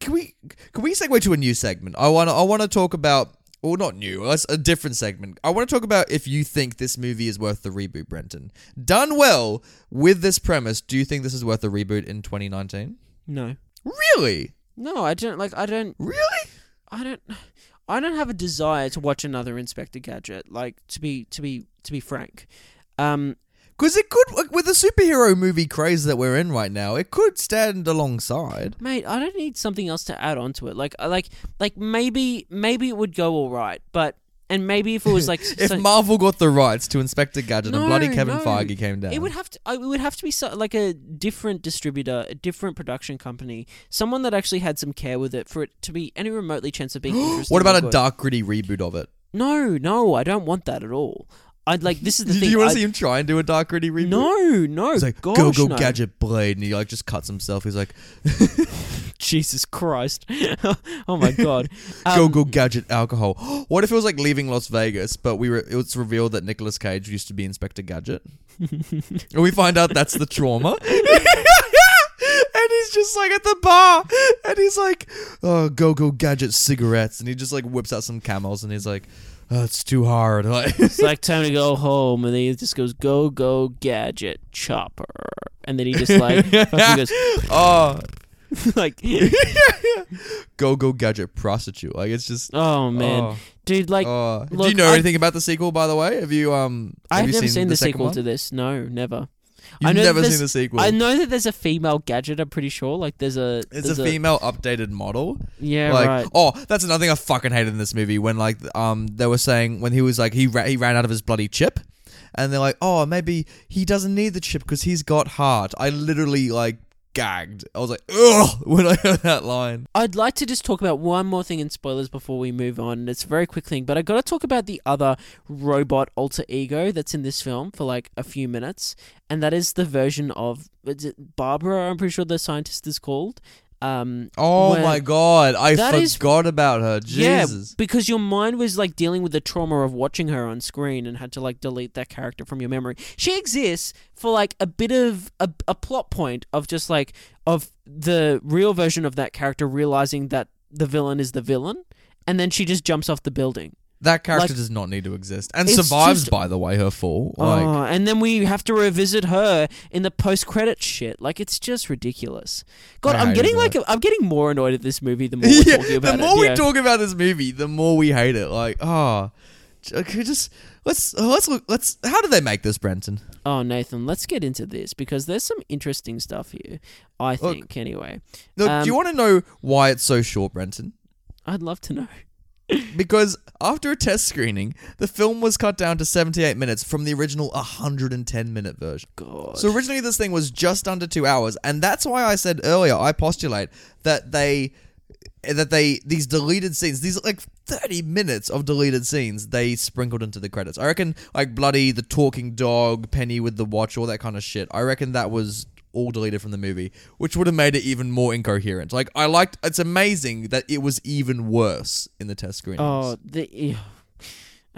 Can we segue to a new segment? I want to talk about, or not new, that's a different segment. I want to talk about if you think this movie is worth the reboot, Brenton. Done well with this premise, do you think this is worth a reboot in 2019? No. Really? No, I don't. Like, I don't. Really? I don't have a desire to watch another Inspector Gadget. Like, to be frank. Because it could, with the superhero movie craze that we're in right now, it could stand alongside. Mate, I don't need something else to add onto it. Like maybe it would go all right, but and maybe if it was like if Marvel got the rights to Inspector Gadget and bloody Kevin Feige came down, it would have to be like a different distributor, a different production company, someone that actually had some care with it for it to be any remotely chance of being interesting. What about a dark, gritty reboot of it? No, I don't want that at all. I'd like, this is the thing. Do you want to see him try and do a dark, gritty reboot? No. He's like, gosh, go, Gadget Blade. And he like just cuts himself. He's like, Jesus Christ. Oh my God. Go, Gadget Alcohol. What if it was like Leaving Las Vegas, but it was revealed that Nicolas Cage used to be Inspector Gadget? And we find out that's the trauma. And he's just like at the bar and he's like, oh, go, Gadget cigarettes. And he just like whips out some Camels and he's like, oh, it's too hard. It's like time to go home, and then he just goes, "Go, Gadget Chopper," and then he just like fucking goes, "Oh, like go, Gadget Prostitute." Like, it's just, oh man, dude. Like, look, do you know anything about the sequel? By the way, have you I've never seen the sequel one? To this. No, never. You've never seen the sequel. I know that there's a female Gadget, I'm pretty sure. Like, there's a female updated model. Yeah, like, right. Oh, that's another thing I fucking hated in this movie, when like they were saying when he was like he ran out of his bloody chip, and they're like, oh, maybe he doesn't need the chip because he's got heart. I literally like gagged. I was like, ugh, when I heard that line. I'd like to just talk about one more thing in spoilers before we move on. It's a very quick thing, but I got to talk about the other robot alter ego that's in this film for like a few minutes, and that is the version of Barbara, I'm pretty sure the scientist is called. Oh my God, I forgot about her. Jesus. Yeah, because your mind was like dealing with the trauma of watching her on screen and had to like delete that character from your memory. She exists for like a bit of a plot point of just like of the real version of that character realizing that the villain is the villain, and then she just jumps off the building. That character does not need to exist. And survives, just, by the way, her fall. And then we have to revisit her in the post-credit shit. Like, it's just ridiculous. God, I'm getting more annoyed at this movie the more we're talking about it. The more we talk about this movie, the more we hate it. Like, let's look, how did they make this, Brenton? Oh, Nathan, let's get into this because there's some interesting stuff here, I think, anyway. Look, do you want to know why it's so short, Brenton? I'd love to know. Because after a test screening, the film was cut down to 78 minutes from the original 110-minute version. God. So originally this thing was just under 2 hours, and that's why I said earlier, I postulate that these deleted scenes, these like 30 minutes of deleted scenes, they sprinkled into the credits. I reckon like bloody the talking dog, Penny with the watch, all that kind of shit. I reckon that was all deleted from the movie, which would have made it even more incoherent. Like, it's amazing that it was even worse in the test screenings.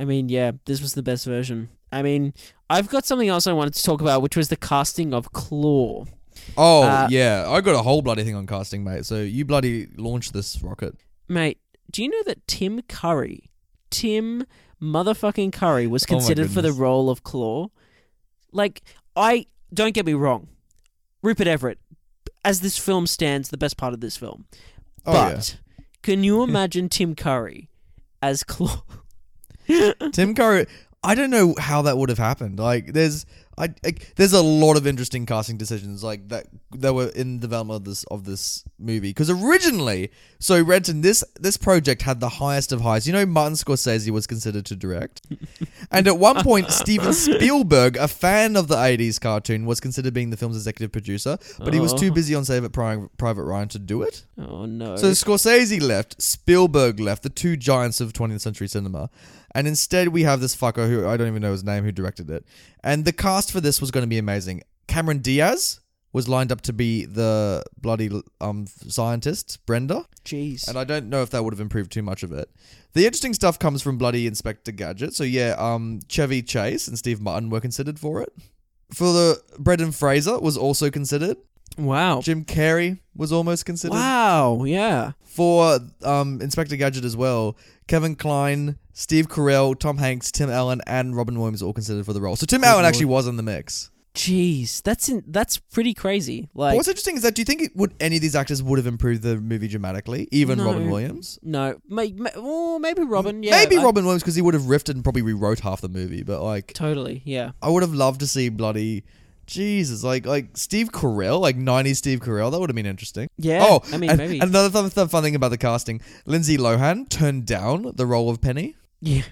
This was the best version. I mean, I've got something else I wanted to talk about, which was the casting of Claw. Oh, yeah. I got a whole bloody thing on casting, mate. So you bloody launched this rocket. Mate, do you know that Tim motherfucking Curry was considered for the role of Claw? Like, don't get me wrong. Rupert Everett, as this film stands, the best part of this film. Can you imagine Tim Curry as Claw? Tim Curry, I don't know how that would have happened. Like, there's a lot of interesting casting decisions like that were in the development of this movie, because originally, so Renton, this project had the highest of highs. You know, Martin Scorsese was considered to direct, and at one point, Steven Spielberg, a fan of the '80s cartoon, was considered being the film's executive producer, but he was too busy on Save It Private Ryan to do it. Oh no! So Scorsese left, Spielberg left, the two giants of 20th century cinema. And instead we have this fucker who I don't even know his name, who directed it. And the cast for this was going to be amazing. Cameron Diaz was lined up to be the bloody scientist, Brenda. Jeez. And I don't know if that would have improved too much of it. The interesting stuff comes from bloody Inspector Gadget. So yeah, Chevy Chase and Steve Martin were considered for it. For the Brendan Fraser was also considered. Wow. Jim Carrey was almost considered. Wow, yeah. For Inspector Gadget as well, Kevin Kline, Steve Carell, Tom Hanks, Tim Allen, and Robin Williams all considered for the role. So Tim Allen actually was in the mix. Jeez, that's pretty crazy. Like, but what's interesting is that, do you think any of these actors would have improved the movie dramatically? Even Robin Williams? No, maybe Robin. Yeah, maybe Robin Williams, because he would have riffed and probably rewrote half the movie. But like, totally, yeah. I would have loved to see bloody. Jesus, like Steve Carell, like 90s Steve Carell, that would have been interesting. Yeah, oh, I mean, maybe. Another fun thing about the casting, Lindsay Lohan turned down the role of Penny. Yeah,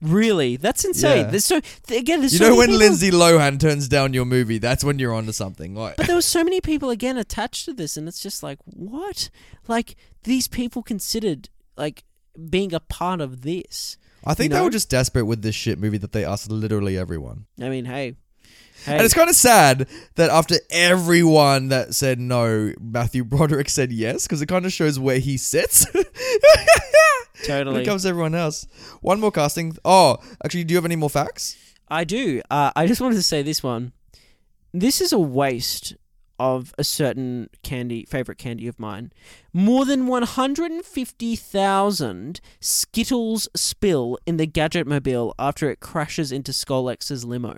really? That's insane. Yeah. There's so many people. Lindsay Lohan turns down your movie, that's when you're onto something. Like, but there were so many people, again, attached to this, and it's just like, what? Like, these people considered, like, being a part of this. I think they were just desperate with this shit movie that they asked literally everyone. I mean, hey. And it's kind of sad that after everyone that said no, Matthew Broderick said yes, because it kind of shows where he sits. Totally. When it comes to everyone else. One more casting. Oh, actually, do you have any more facts? I do. I just wanted to say this one. This is a waste of a certain favorite candy of mine. More than 150,000 Skittles spill in the Gadgetmobile after it crashes into Skolex's limo.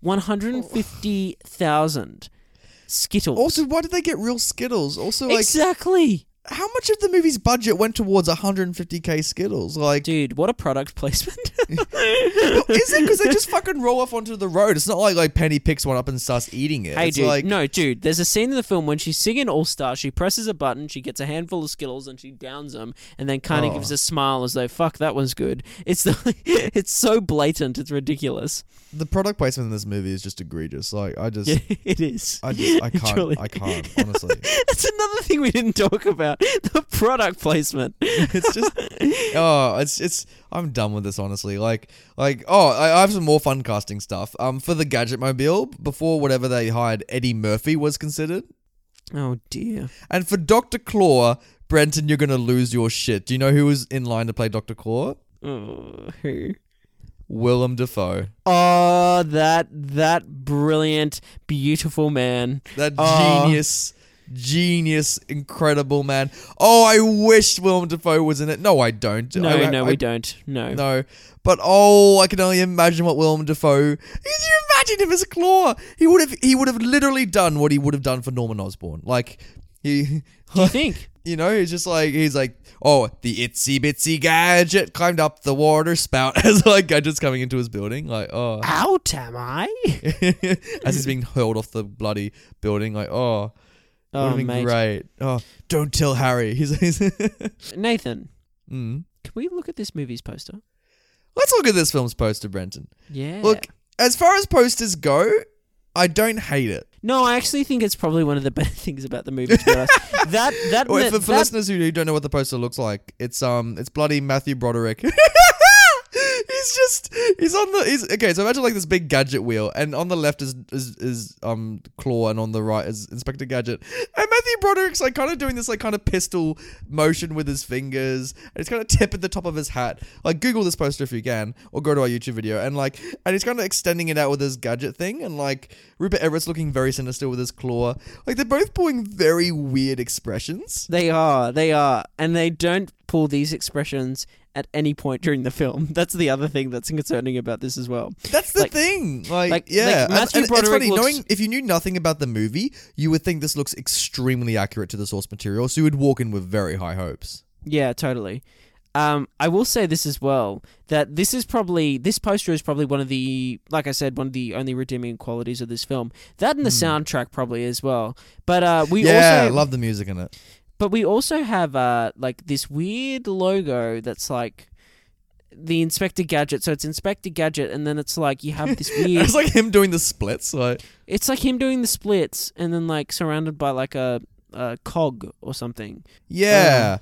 150,000 Skittles. Also, why did they get real Skittles? Also, like, exactly. How much of the movie's budget went towards 150k Skittles? Like, dude, what a product placement! Is it because they just fucking roll off onto the road? It's not like Penny picks one up and starts eating it. Hey, it's dude, like, no, dude. There's a scene in the film when she's singing All Star. She presses a button, she gets a handful of Skittles, and she downs them, and then kind of gives a smile as though, "Fuck, that one's good." It's so blatant. It's ridiculous. The product placement in this movie is just egregious. Like, I just, it is. I can't. Honestly, that's another thing we didn't talk about. The product placement. It's just I'm done with this, honestly. I have some more fun casting stuff. For the Gadgetmobile, before whatever they hired, Eddie Murphy was considered. Oh dear. And for Dr. Claw, Brenton, you're gonna lose your shit. Do you know who was in line to play Dr. Claw? Oh, who? Willem Dafoe. Oh, that brilliant, beautiful man. That genius, incredible man. Oh, I wish Willem Dafoe was in it. No, I don't. No, we don't. No. But oh, I can only imagine what Willem Dafoe. Could you imagine him as a Claw? He would have literally done what he would have done for Norman Osborn. Like, he. Do you think? You know, it's just like, he's like, oh, the itsy bitsy gadget climbed up the water spout as like Gadget's coming into his building. Like, oh. Out am I? As he's being hurled off the bloody building. Like, oh. Oh, mate. Great. Oh, don't tell Harry. He's Nathan, can we look at this movie's poster? Let's look at this film's poster, Brenton. Yeah. Look, as far as posters go, I don't hate it. No, I actually think it's probably one of the better things about the movie. For listeners who don't know what the poster looks like, it's bloody Matthew Broderick. So imagine like this big gadget wheel, and on the left is Claw, and on the right is Inspector Gadget. And Matthew Broderick's like kind of doing this like kind of pistol motion with his fingers, and it's kind of tip at the top of his hat. Like, Google this poster if you can, or go to our YouTube video, and he's kind of extending it out with his gadget thing, and like Rupert Everett's looking very sinister with his claw. Like, they're both pulling very weird expressions. They are, and they don't pull these expressions at any point during the film. That's the other thing that's concerning about this as well. That's the thing. Like, Matthew Broderick, it's funny, if you knew nothing about the movie, you would think this looks extremely accurate to the source material, so you would walk in with very high hopes. Yeah, totally. I will say this as well, that this is probably, this poster is probably one of the, like I said, one of the only redeeming qualities of this film. That and the soundtrack probably as well. But we also... Yeah, I love the music in it. But we also have like this weird logo that's like the Inspector Gadget. So it's Inspector Gadget, and then it's like you have this weird... It's like him doing the splits. Like... It's like him doing the splits and then like surrounded by like a cog or something. Yeah.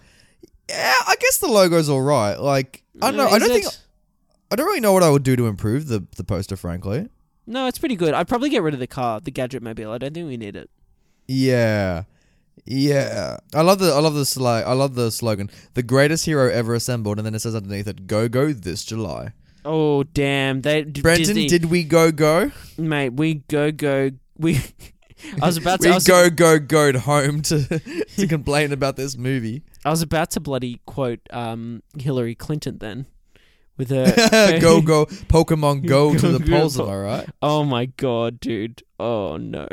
Yeah, I guess the logo's all right. Like, I don't know. I don't really know what I would do to improve the poster, frankly. No, it's pretty good. I'd probably get rid of the car, the Gadgetmobile. I don't think we need it. Yeah. Yeah. I love the slogan. The greatest hero ever assembled, and then it says underneath it, "Go go this July." Oh, damn. Brenton, did we go go? Mate, we go go. We I was about to we go home to complain about this movie. I was about to bloody quote Hillary Clinton then with her go Pokemon Go to the polls, am I right? Oh my god, dude! Oh no!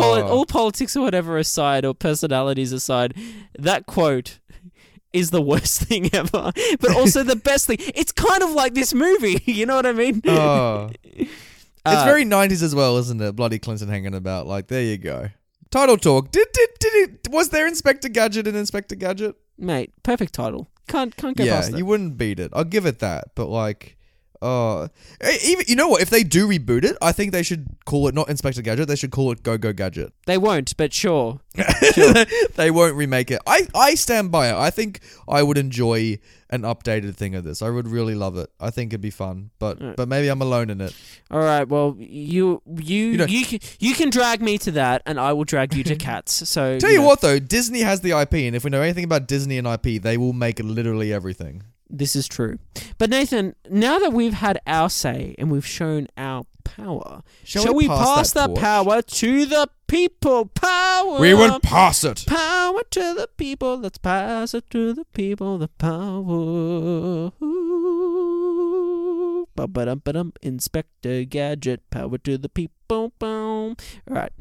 All politics or whatever aside, or personalities aside, that quote is the worst thing ever, but also the best thing. It's kind of like this movie, you know what I mean? Oh. It's very 90s as well, isn't it? Bloody Clinton hanging about. Like, there you go. Title talk. Was there Inspector Gadget in Inspector Gadget? Mate, perfect title. Can't go past it. Yeah, you wouldn't beat it. I'll give it that. But like, even, you know what? If they do reboot it, I think they should call it not Inspector Gadget. They should call it Go Go Gadget. They won't, but sure. They won't remake it. I stand by it. I think I would enjoy an updated thing of this. I would really love it. I think it'd be fun, but maybe I'm alone in it. All right. Well, you can drag me to that, and I will drag you to Cats. So tell you what though, Disney has the IP, and if we know anything about Disney and IP, they will make literally everything. This is true. But Nathan, now that we've had our say and we've shown our power, shall we pass that power to the people? Power. We will pass it. Power to the people. Let's pass it to the people. The power. Ba-ba-dum-ba-dum. Inspector Gadget. Power to the people. All right.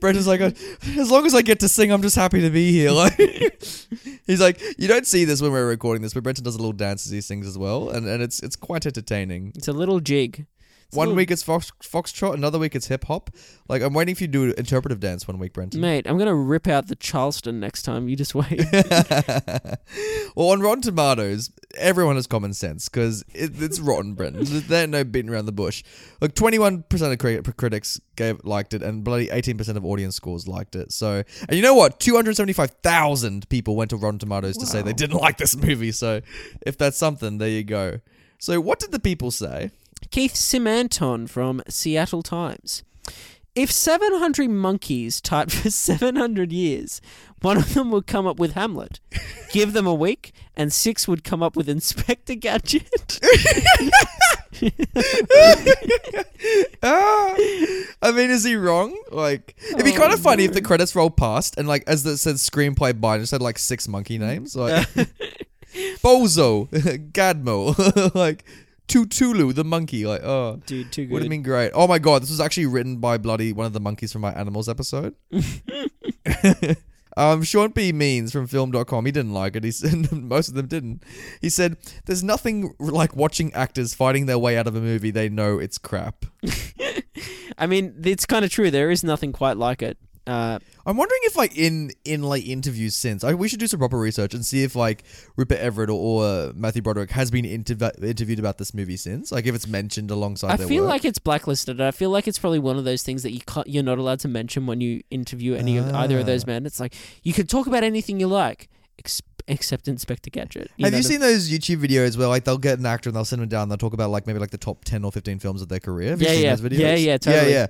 Brendan's like, as long as I get to sing, I'm just happy to be here. Like, he's like, you don't see this when we're recording this, but Brendan does a little dance as he sings as well, and it's quite entertaining. It's a little jig. One week it's foxtrot, another week it's hip hop. Like, I'm waiting for you to do interpretive dance one week, Brenton. Mate, I'm gonna rip out the Charleston next time. You just wait. Well, on Rotten Tomatoes, everyone has common sense because it's rotten, Brenton. There ain't no beating around the bush. Look, 21% of critics liked it, and bloody 18% of audience scores liked it. So, and you know what? 275,000 people went to Rotten Tomatoes to say they didn't like this movie. So, if that's something, there you go. So, what did the people say? Keith Simanton from Seattle Times. If 700 monkeys typed for 700 years, one of them would come up with Hamlet. Give them a week, and 6 would come up with Inspector Gadget. I mean, is he wrong? Like, it'd be kind of funny if the credits roll past, and like, as it said, screenplay by, it just had like 6 monkey names, like Bozo, Gadmo, like. Tutulu the monkey, like, oh dude, too good. Would have been great. Oh my god, this was actually written by bloody one of the monkeys from my Animals episode. Sean P. Means from film.com, he didn't like it. He said most of them didn't. He said, there's nothing like watching actors fighting their way out of a movie they know it's crap. I mean, it's kind of true. There is nothing quite like it. I'm wondering if like in like interviews since, we should do some proper research and see if like Rupert Everett or Matthew Broderick has been interviewed about this movie since, like if it's mentioned alongside their work. I feel like it's blacklisted. I feel like it's probably one of those things that you're not allowed to mention when you interview either of those men. It's like, you can talk about anything you like except Inspector Gadget. Have you seen those YouTube videos where like they'll get an actor and they'll sit them down and they'll talk about like maybe like the top 10 or 15 films of their career? Have you seen those videos? Yeah, totally. Yeah.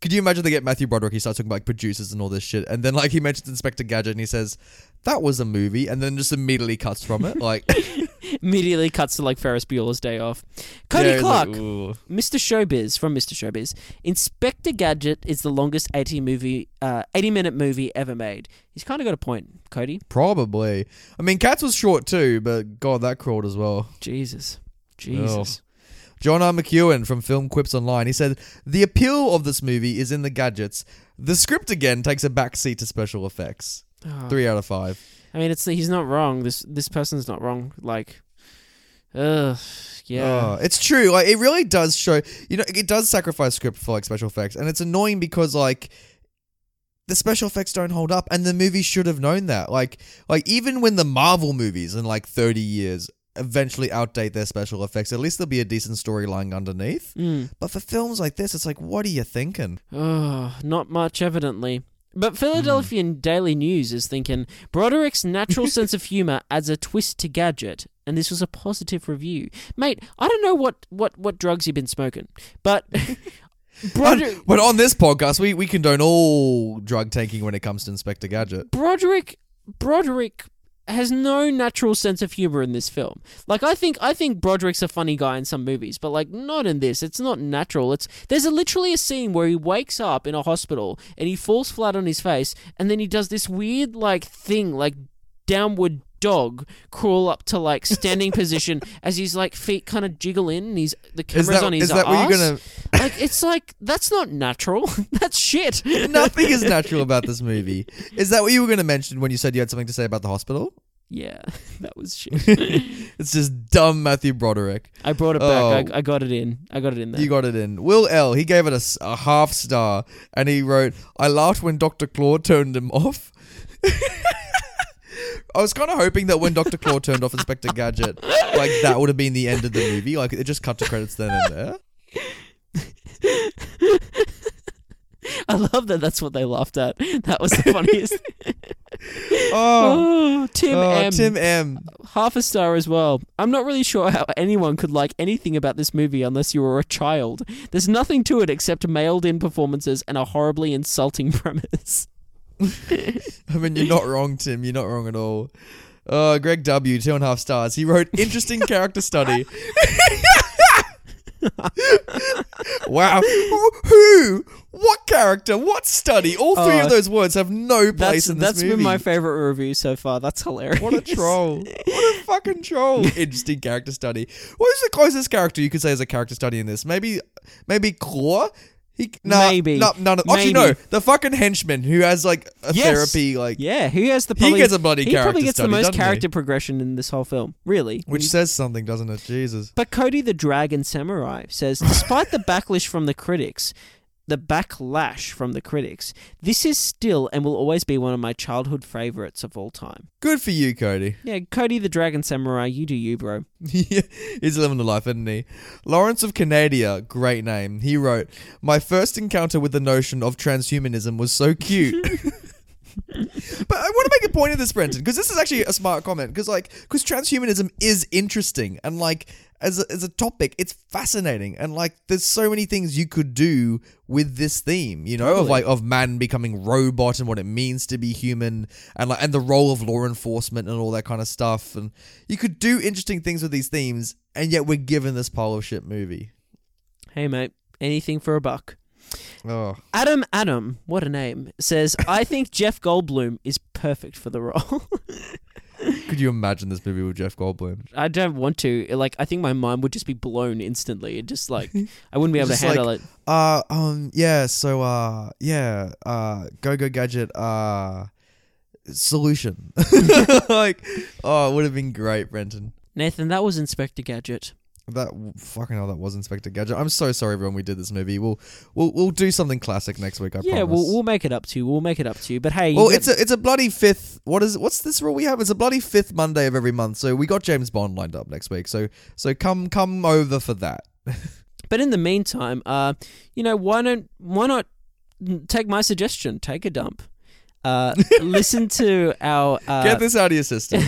Could you imagine they get Matthew Broderick, he starts talking about like, producers and all this shit, and then like he mentions Inspector Gadget and he says, that was a movie, and then just immediately cuts from it. Like immediately cuts to like Ferris Bueller's Day Off. Cody Clark, like, Mr. Showbiz from Mr. Showbiz. Inspector Gadget is the longest 80-minute movie ever made. He's kind of got a point, Cody. Probably. I mean, Cats was short too, but god, that crawled as well. Jesus. Oh. John R. McEwen from Film Quips Online, he said, the appeal of this movie is in the gadgets. The script again takes a backseat to special effects. Oh. 3 out of 5. I mean, he's not wrong. This person's not wrong. Like, yeah. Oh, it's true. Like, it really does show. You know, it does sacrifice script for like special effects, and it's annoying because like the special effects don't hold up, and the movie should have known that. Like even when the Marvel movies in like 30 years eventually outdate their special effects, at least there'll be a decent story lying underneath. Mm. But for films like this, it's like, what are you thinking? Oh, not much, evidently. But Philadelphian Daily News is thinking, Broderick's natural sense of humor adds a twist to Gadget, and this was a positive review. Mate, I don't know what drugs you've been smoking, but... But on this podcast, we condone all drug taking when it comes to Inspector Gadget. Broderick has no natural sense of humor in this film. Like, I think Broderick's a funny guy in some movies, but like not in this. It's not natural. There's literally a scene where he wakes up in a hospital and he falls flat on his face, and then he does this weird like thing, like downward dog crawl up to like standing position as his like feet kind of jiggle in, and the camera's on his ass. Like, it's like, that's not natural. That's shit. Nothing is natural about this movie. Is that what you were going to mention when you said you had something to say about the hospital? Yeah, that was shit. It's just dumb Matthew Broderick. I brought it back. I got it in. I got it in there. You got it in. Will L, he gave it a 0.5 star, and he wrote, I laughed when Dr. Claw turned him off. I was kind of hoping that when Dr. Claw turned off Inspector Gadget, like that would have been the end of the movie. Like it just cut to credits then and there. I love that that's what they laughed at. That was the funniest. Tim M. 0.5 star as well. I'm not really sure how anyone could like anything about this movie unless you were a child. There's nothing to it except mailed-in performances and a horribly insulting premise. I mean, you're not wrong, Tim. You're not wrong at all. Greg W, 2.5 stars. He wrote, interesting character study. Wow. Who? What character? What study? All three of those words have no place in this movie. That's been my favourite review so far. That's hilarious. What a troll. What a fucking troll. Interesting character study. What is the closest character you could say is a character study in this? Maybe Claw? Actually, no. The fucking henchman who has like a therapy, like he has he gets a bloody character. He probably gets the most character progression in this whole film, really. Which says something, doesn't it? Jesus. But Cody the Dragon Samurai says, despite the backlash from the critics, this is still and will always be one of my childhood favourites of all time. Good for you, Cody. Yeah, Cody the Dragon Samurai, you do you, bro. He's living the life, isn't he? Lawrence of Canada, great name. He wrote, my first encounter with the notion of transhumanism was so cute. But I want to make a point of this, Brenton, because this is actually a smart comment. Because transhumanism is interesting, and like as a topic, it's fascinating, and like there's so many things you could do with this theme, you know, totally. of man becoming robot and what it means to be human, and like and the role of law enforcement and all that kind of stuff. And you could do interesting things with these themes, and yet we're given this pile of shit movie. Hey, mate, anything for a buck. Oh. Adam, what a name, says, I think Jeff Goldblum is perfect for the role. Could you imagine this movie with Jeff Goldblum? I don't want to. Like, I think my mind would just be blown instantly. It just, like, I wouldn't be able to handle it. Go Gadget, solution. Like, it would have been great, Brenton. Nathan, that was Inspector Gadget. That was Inspector Gadget. I'm so sorry, everyone. We did this movie. We'll do something classic next week. I promise. Yeah, we'll make it up to you. But hey, it's a bloody fifth. What's this rule we have? It's a bloody fifth Monday of every month. So we got James Bond lined up next week. So come over for that. But in the meantime, you know, why not take my suggestion? Take a dump. Listen to our get this out of your system.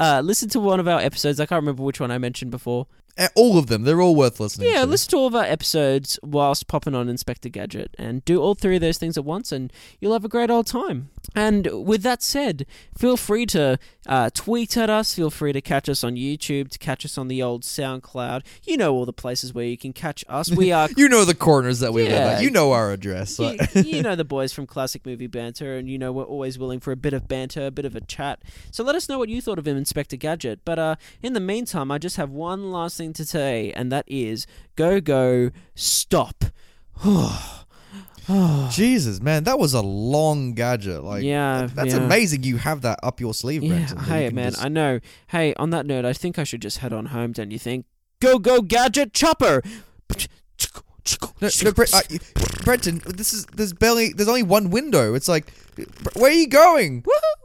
Listen to one of our episodes. I can't remember which one I mentioned before. All of them. They're all worth listening to. Yeah, listen to all of our episodes whilst popping on Inspector Gadget, and do all three of those things at once, and you'll have a great old time. And with that said, feel free to tweet at us. Feel free to catch us on YouTube, to catch us on the old SoundCloud. You know all the places where you can catch us. We are... You know the corners that we live at. You know our address. You know the boys from Classic Movie Banter, and you know we're always willing for a bit of banter, a bit of a chat. So let us know what you thought of him, Inspector Gadget. But in the meantime, I just have one last thing to say, and that is, go, stop. Jesus, man, that was a long gadget. Like, yeah, that's amazing. You have that up your sleeve, Brenton. Yeah, hey, man, I know. Hey, on that note, I think I should just head on home. Don't you think? Go, go, gadget chopper. No, Brenton, there's only one window. It's like, where are you going? Woohoo!